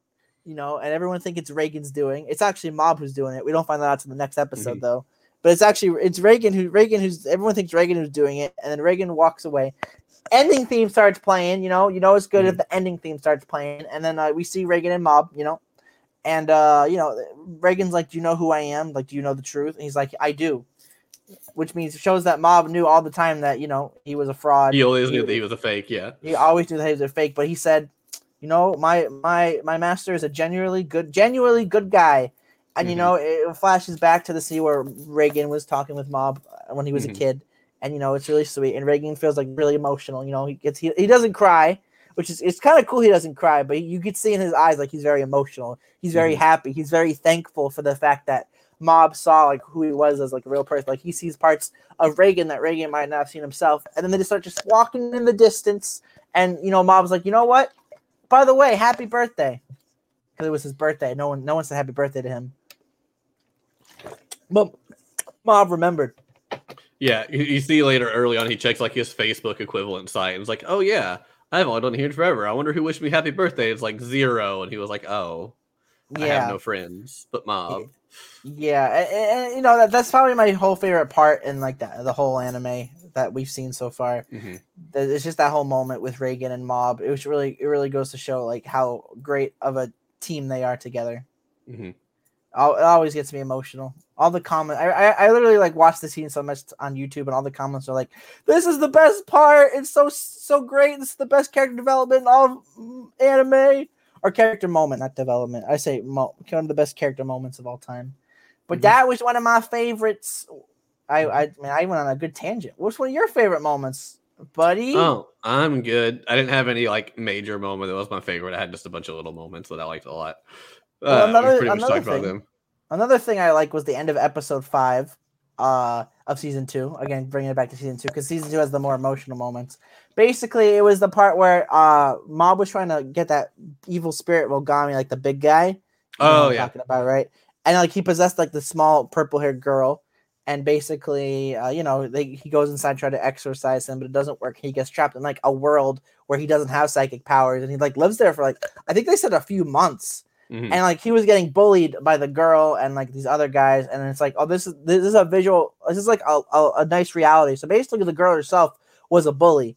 you know, and everyone thinks it's Reigen's doing. It's actually Mob who's doing it. We don't find that out until the next episode, mm-hmm. though. But it's actually, it's Reigen who, Reigen who's, everyone thinks Reigen who's doing it. And then Reigen walks away. Ending theme starts playing, you know. You know it's good mm-hmm. if the ending theme starts playing. And then uh, we see Reigen and Mob, you know. And, uh, you know, Reigen's like, do you know who I am? Like, do you know the truth? And he's like, I do. Which means shows that Mob knew all the time that, you know, he was a fraud. He always he, knew that he was a fake, yeah. He always knew that he was a fake. But he said, you know, my my, my master is a genuinely good genuinely good guy. And, mm-hmm. you know, it flashes back to the scene where Reigen was talking with Mob when he was mm-hmm. a kid. And, you know, it's really sweet. And Reigen feels, like, really emotional. You know, he gets he, he doesn't cry. Which is it's kind of cool he doesn't cry, but you could see in his eyes like he's very emotional. He's very mm-hmm. happy. He's very thankful for the fact that Mob saw like who he was as like a real person. Like he sees parts of Reigen that Reigen might not have seen himself. And then they just start just walking in the distance. And you know, Mob's like, you know what? By the way, happy birthday. Because it was his birthday. No one no one said happy birthday to him. But Mob remembered. Yeah, you see later early on he checks like his Facebook equivalent site and it's like, oh yeah. I haven't lived on here forever. I wonder who wished me happy birthday. It's like zero. And he was like, oh, yeah. I have no friends, but Mob. Yeah. And, and you know, that, that's probably my whole favorite part in like that, the whole anime that we've seen so far. Mm-hmm. It's just that whole moment with Reigen and Mob. It was really, it really goes to show like how great of a team they are together. Mm-hmm. It always gets me emotional. All the comments, I, I I literally like watch the scene so much on YouTube, and all the comments are like, "This is the best part. It's so so great. This is the best character development in all of anime or character moment, not development. I say mo- one of the best character moments of all time." But mm-hmm. that was one of my favorites. I I mean, I went on a good tangent. What's one of your favorite moments, buddy? Oh, I'm good. I didn't have any like major moment that was my favorite. I had just a bunch of little moments that I liked a lot. Well, uh, another, we pretty much talked about them. Another thing I like was the end of episode five uh, of season two. Again, bringing it back to season two because season two has the more emotional moments. Basically, it was the part where uh, Mob was trying to get that evil spirit Mogami, like the big guy. You oh know what yeah, I'm talking about right. And like he possessed like the small purple haired girl, and basically, uh, you know, they, he goes inside try to exorcise him, but it doesn't work. He gets trapped in like a world where he doesn't have psychic powers, and he like lives there for like I think they said a few months. Mm-hmm. And like he was getting bullied by the girl and like these other guys, and it's like, oh, this is this is a visual, this is like a, a, a nice reality. So basically, the girl herself was a bully,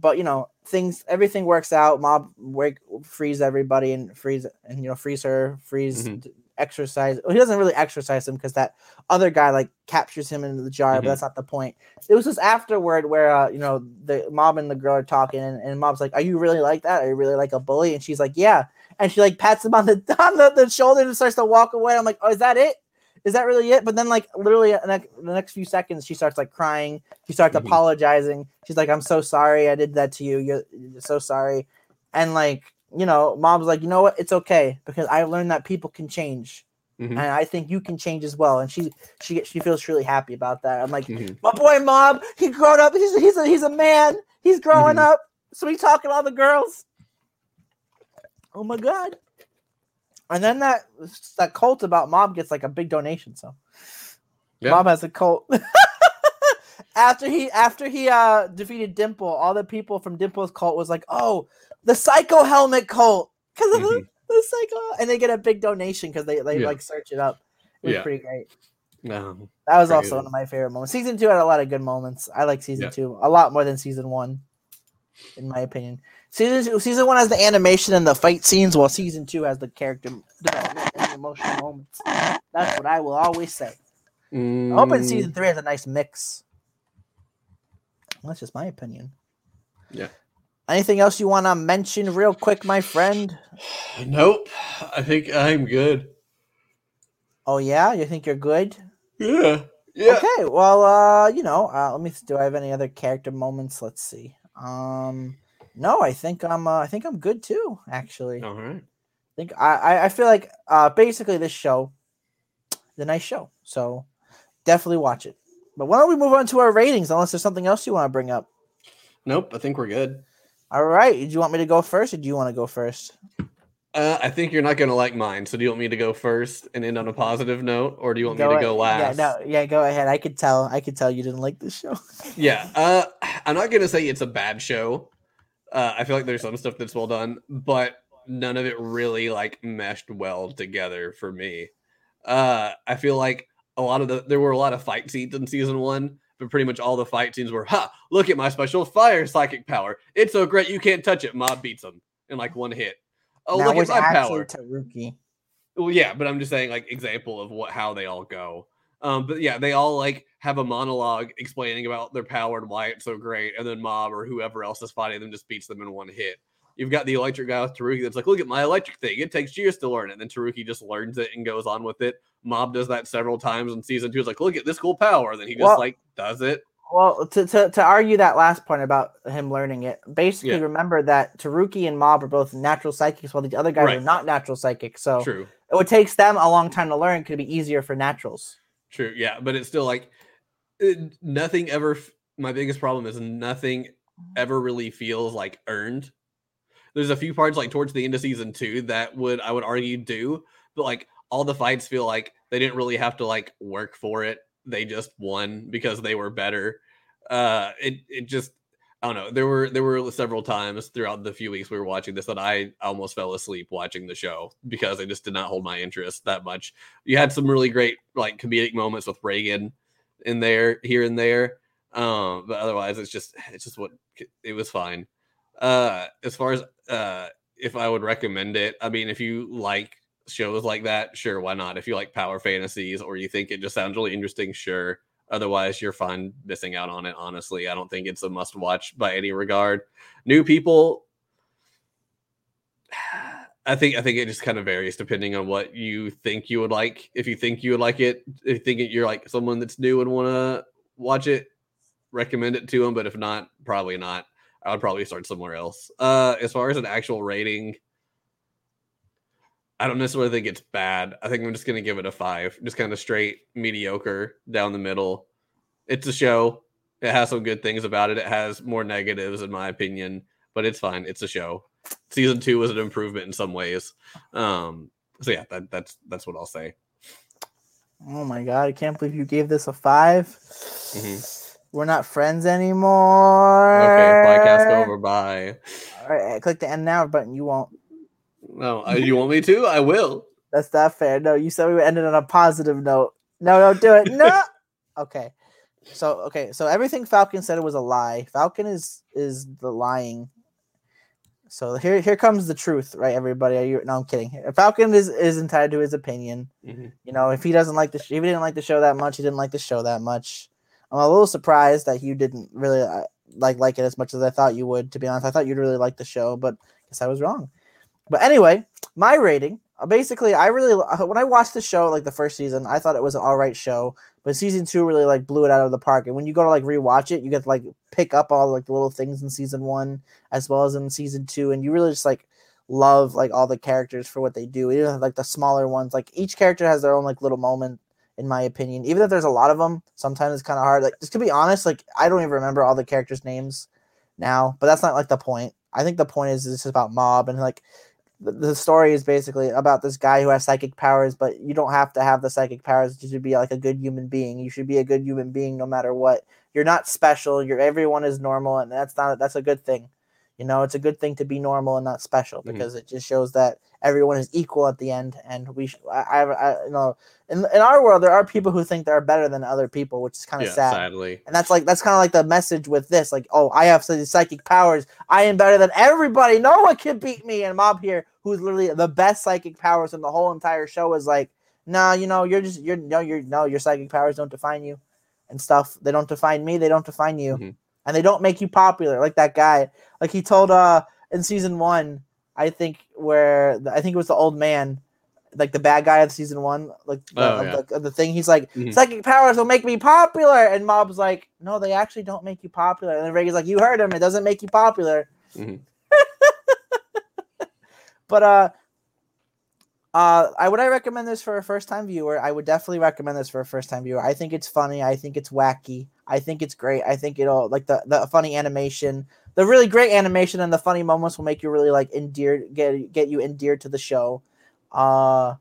but you know things, everything works out. Mob wake, frees everybody and frees and you know frees her, frees mm-hmm. exercise. Well, he doesn't really exercise him because that other guy like captures him into the jar, mm-hmm. but that's not the point. It was just afterward where uh, you know the Mob and the girl are talking, and, and Mob's like, "Are you really like that? Are you really like a bully?" And she's like, "Yeah." And she like pats him on the on the, the shoulder and starts to walk away. I'm like, oh, is that it? is that really it? But then, like, literally the next few seconds, she starts, like, crying. She starts mm-hmm. apologizing. She's like, I'm so sorry I did that to you. You're, you're so sorry. And, like, you know, Mom's like, you know what? It's okay, because I learned that people can change. Mm-hmm. And I think you can change as well. And she she she feels really happy about that. I'm like, mm-hmm. my boy, Mom, he grown up. He's, he's, a, he's a man. He's growing mm-hmm. up. So we talking to all the girls. Oh, my God. And then that that cult about Mob gets like a big donation. So yeah. Mob has a cult. after he after he uh, defeated Dimple, all the people from Dimple's cult was like, oh, the Psycho Helmet cult. Because of mm-hmm. the, the Psycho. And they get a big donation because they, they yeah. like search it up. It was yeah. pretty great. No, that was crazy. Also one of my favorite moments. Season two had a lot of good moments. I like season yeah. two a lot more than season one, in my opinion. Season two, season one has the animation and the fight scenes, while season two has the character development and the emotional moments. That's what I will always say. Mm. I hope season three has a nice mix. Well, that's just my opinion. Yeah. Anything else you want to mention real quick, my friend? Nope. I think I'm good. Oh, yeah? You think you're good? Yeah. Yeah. Okay. Well, uh, you know, uh, let me see. Do I have any other character moments? Let's see. Um... No, I think I'm. Uh, I think I'm good too. Actually, all right. I think I. I feel like uh, basically this show, is a nice show. So definitely watch it. But why don't we move on to our ratings? Unless there's something else you want to bring up. Nope, I think we're good. All right. Do you want me to go first, or do you want to go first? Uh, I think you're not going to like mine. So do you want me to go first and end on a positive note, or do you want go me to ahead. go last? Yeah, no, yeah, go ahead. I could tell. I could tell you didn't like this show. yeah. Uh, I'm not going to say it's a bad show. Uh, I feel like there's some stuff that's well done, but none of it really like meshed well together for me. Uh, I feel like a lot of the there were a lot of fight scenes in season one, but pretty much all the fight scenes were, "Ha! Look at my special fire psychic power. It's so great you can't touch it." Mob beats him in like one hit. Oh, that look was at my power, Teruki. Well, yeah, but I'm just saying like example of what how they all go. Um, but yeah, they all like have a monologue explaining about their power and why it's so great. And then Mob or whoever else is fighting them just beats them in one hit. You've got the electric guy with Teruki that's like, look at my electric thing. It takes years to learn it. And then Teruki just learns it and goes on with it. Mob does that several times in season two. It's like, look at this cool power. And then he just well, like does it. Well, to, to, to argue that last point about him learning it, basically yeah. remember that Teruki and Mob are both natural psychics while the other guys right. are not natural psychics. So True. It takes them a long time to learn. Could be easier for naturals. True, yeah, but it's still like it, nothing ever. My biggest problem is nothing ever really feels like earned. There's a few parts like towards the end of season two that would I would argue do, but like all the fights feel like they didn't really have to like work for it. They just won because they were better. Uh, it it just I don't know. There were there were several times throughout the few weeks we were watching this that I almost fell asleep watching the show because I just did not hold my interest that much. You had some really great like comedic moments with Reigen in there, here and there, um, but otherwise it's just it's just what it was fine. Uh, as far as uh, if I would recommend it, I mean, if you like shows like that, sure, why not? If you like power fantasies or you think it just sounds really interesting, sure. Otherwise, you're fine missing out on it, honestly. I don't think it's a must-watch by any regard. New people, I think I think it just kind of varies depending on what you think you would like. If you think you would like it, if you think you're like someone that's new and want to watch it, recommend it to them. But if not, probably not. I would probably start somewhere else. Uh, as far as an actual rating, I don't necessarily think it's bad. I think I'm just going to give it a five. Just kind of straight, mediocre, down the middle. It's a show. It has some good things about it. It has more negatives, in my opinion. But it's fine. It's a show. Season two was an improvement in some ways. Um, so, yeah, that, that's that's what I'll say. Oh, my God. I can't believe you gave this a five. Mm-hmm. We're not friends anymore. Okay, podcast over. Bye. All right. Click the end now button. You won't. No, you want me to? I will. That's not fair. No, you said we would end it on a positive note. No, don't do it. No. Okay. So, okay. So everything Falcon said was a lie. Falcon is is the lying. So here here comes the truth, right, everybody? Are you, no, I'm kidding. Falcon is, is entitled to his opinion. Mm-hmm. You know, if he doesn't like the sh- if he didn't like the show that much, he didn't like the show that much. I'm a little surprised that you didn't really like like it as much as I thought you would. To be honest, I thought you'd really like the show, but I guess I was wrong. But anyway, my rating basically, I really when I watched the show, like the first season, I thought it was an all right show, but season two really like blew it out of the park. And when you go to like rewatch it, you get to like pick up all like the little things in season one as well as in season two, and you really just like love like all the characters for what they do. Even like the smaller ones, like each character has their own like little moment. In my opinion, even if there's a lot of them, sometimes it's kind of hard. Like, just to be honest, like I don't even remember all the characters' names now. But that's not like the point. I think the point is it's about Mob and like. The story is basically about this guy who has psychic powers, but you don't have to have the psychic powers to be like a good human being. You should be a good human being no matter what. You're not special. You're everyone is normal, and that's not that's a good thing. You know, it's a good thing to be normal and not special because mm-hmm. it just shows that everyone is equal at the end. And we, sh- I, I, I, you know, in in our world, there are people who think they're better than other people, which is kind of yeah, sad. Sadly. And that's like that's kind of like the message with this. Like, oh, I have these psychic powers. I am better than everybody. No one can beat me. And Mob here, who's literally the best psychic powers in the whole entire show, is like, nah, you know, you're just, you're, no, you're, no, your psychic powers don't define you and stuff. They don't define me. They don't define you. Mm-hmm. And they don't make you popular. Like that guy, like he told, uh, in season one, I think where, I think it was the old man, like the bad guy of season one, like oh, the, yeah. the, the thing he's like, mm-hmm. psychic powers will make me popular. And Mob's like, no, they actually don't make you popular. And then Reigen's like, you heard him. It doesn't make you popular. Mm-hmm. But uh, uh, I would I recommend this for a first-time viewer. I would definitely recommend this for a first-time viewer. I think it's funny. I think it's wacky. I think it's great. I think it'll like the, the funny animation, the really great animation, and the funny moments will make you really like endeared, get get you endeared to the show. Uh,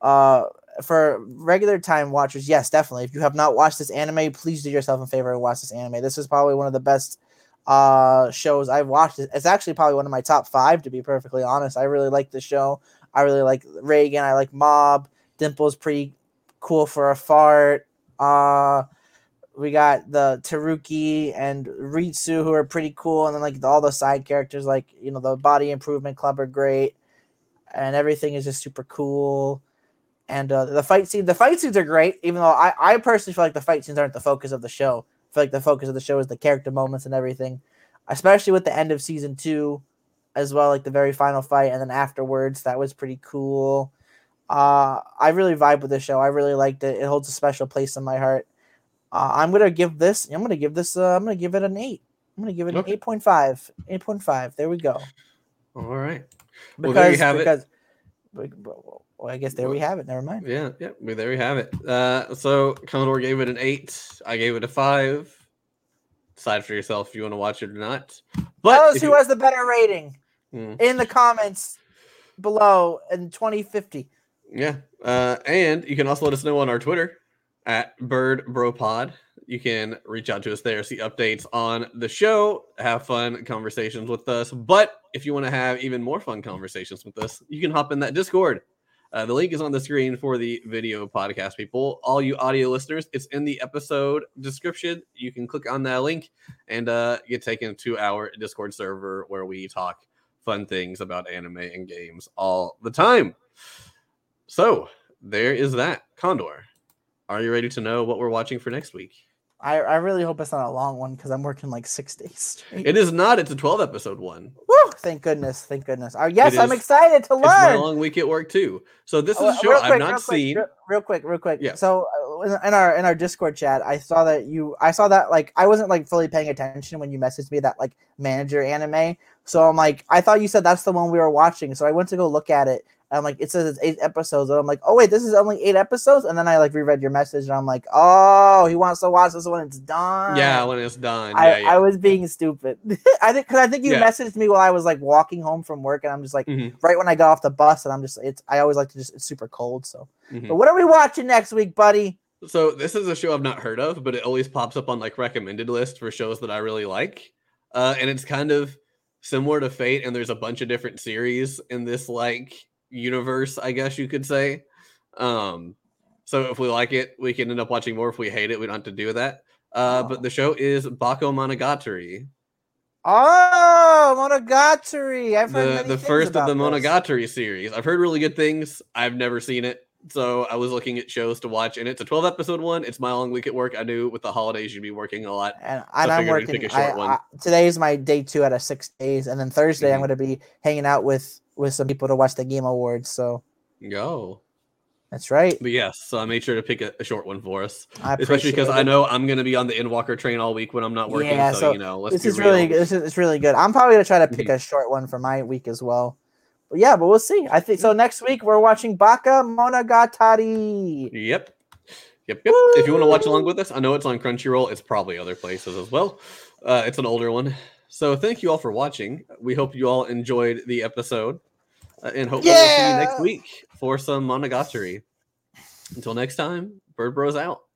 uh, for regular time watchers, yes, definitely. If you have not watched this anime, please do yourself a favor and watch this anime. This is probably one of the best. uh shows I've watched. It's actually probably one of my top five, to be perfectly honest. I really like the show. I really like Reigen. I like Mob. Dimple's pretty cool for a fart. Uh we got the Teruki and Ritsu, who are pretty cool, and then like all the side characters, like, you know, the Body Improvement Club are great, and everything is just super cool. And uh the fight scene the fight scenes are great, even though I I personally feel like the fight scenes aren't the focus of the show. I feel like the focus of the show is the character moments and everything, especially with the end of season two as well, like the very final fight. And then afterwards, that was pretty cool. Uh, I really vibe with the show. I really liked it. It holds a special place in my heart. Uh, I'm going to give this, I'm going to give this, uh, I'm going to give it an eight. I'm going to give it okay. an eight point five, eight point five. There we go. All right. Well, because, there you have because, it. Well, I guess there we have it. Never mind. Yeah, yeah. Well, there we have it. Uh, so Commodore gave it an eight. I gave it a five. Decide for yourself if you want to watch it or not. But tell us who you... has the better rating mm. in the comments below in twenty fifty. Yeah, uh, and you can also let us know on our Twitter at BirdBroPod. You can reach out to us there, see updates on the show, have fun conversations with us. But if you want to have even more fun conversations with us, you can hop in that Discord. Uh, the link is on the screen for the video podcast people. All you audio listeners, it's in the episode description. You can click on that link and uh, get taken to our Discord server where we talk fun things about anime and games all the time. So there is that. Condor, are you ready to know what we're watching for next week? I, I really hope it's not a long one because I'm working like six days straight. It is not. It's a twelve episode one. Woo! Thank goodness. Thank goodness. Uh, yes, is, I'm excited to learn. It's my long week at work too. So this oh, is a show quick, I've not real quick, seen. Real, real quick, real quick. Yeah. So in our in our Discord chat, I saw that you. I saw that like I wasn't like fully paying attention when you messaged me that like manager anime. So I'm like, I thought you said that's the one we were watching. So I went to go look at it. And I'm like, it says it's eight episodes. And I'm like, oh, wait, this is only eight episodes? And then I, like, reread your message, and I'm like, oh, he wants to watch this when it's done. Yeah, when it's done. I, yeah, yeah. I was being stupid. I think because I think you yeah. messaged me while I was, like, walking home from work, and I'm just, like, mm-hmm. right when I got off the bus, and I'm just, it's. I always like to just, it's super cold, so. Mm-hmm. But what are we watching next week, buddy? So this is a show I've not heard of, but it always pops up on, like, recommended list for shows that I really like. Uh, and it's kind of similar to Fate, and there's a bunch of different series in this, like, universe, I guess you could say. Um, so if we like it, we can end up watching more. If we hate it, we don't have to do that. Uh, oh. But the show is Baka Monogatari. Oh, Monogatari! I've heard the, many the things first about of the this. Monogatari series. I've heard really good things. I've never seen it, so I was looking at shows to watch, and it's a twelve episode one. It's my long week at work. I knew with the holidays you'd be working a lot, and, and so I'm working. I, I, today is my day two out of six days, and then Thursday mm-hmm. I'm going to be hanging out with. with some people to watch the Game Awards, so Go. That's right. But yes, so I made sure to pick a, a short one for us, I especially because it. I know I'm going to be on the Endwalker train all week when I'm not working. Yeah, so, so you know, let's this is real. really this is it's really good. I'm probably going to try to pick mm-hmm. a short one for my week as well. But yeah, but we'll see. I think so. Next week we're watching Baka Monogatari. Yep, yep, yep. Woo! If you want to watch along with us, I know it's on Crunchyroll. It's probably other places as well. Uh, it's an older one. So thank you all for watching. We hope you all enjoyed the episode. Uh, and hopefully yeah! we'll see you next week for some Monogatari. Until next time, Bird Bros out.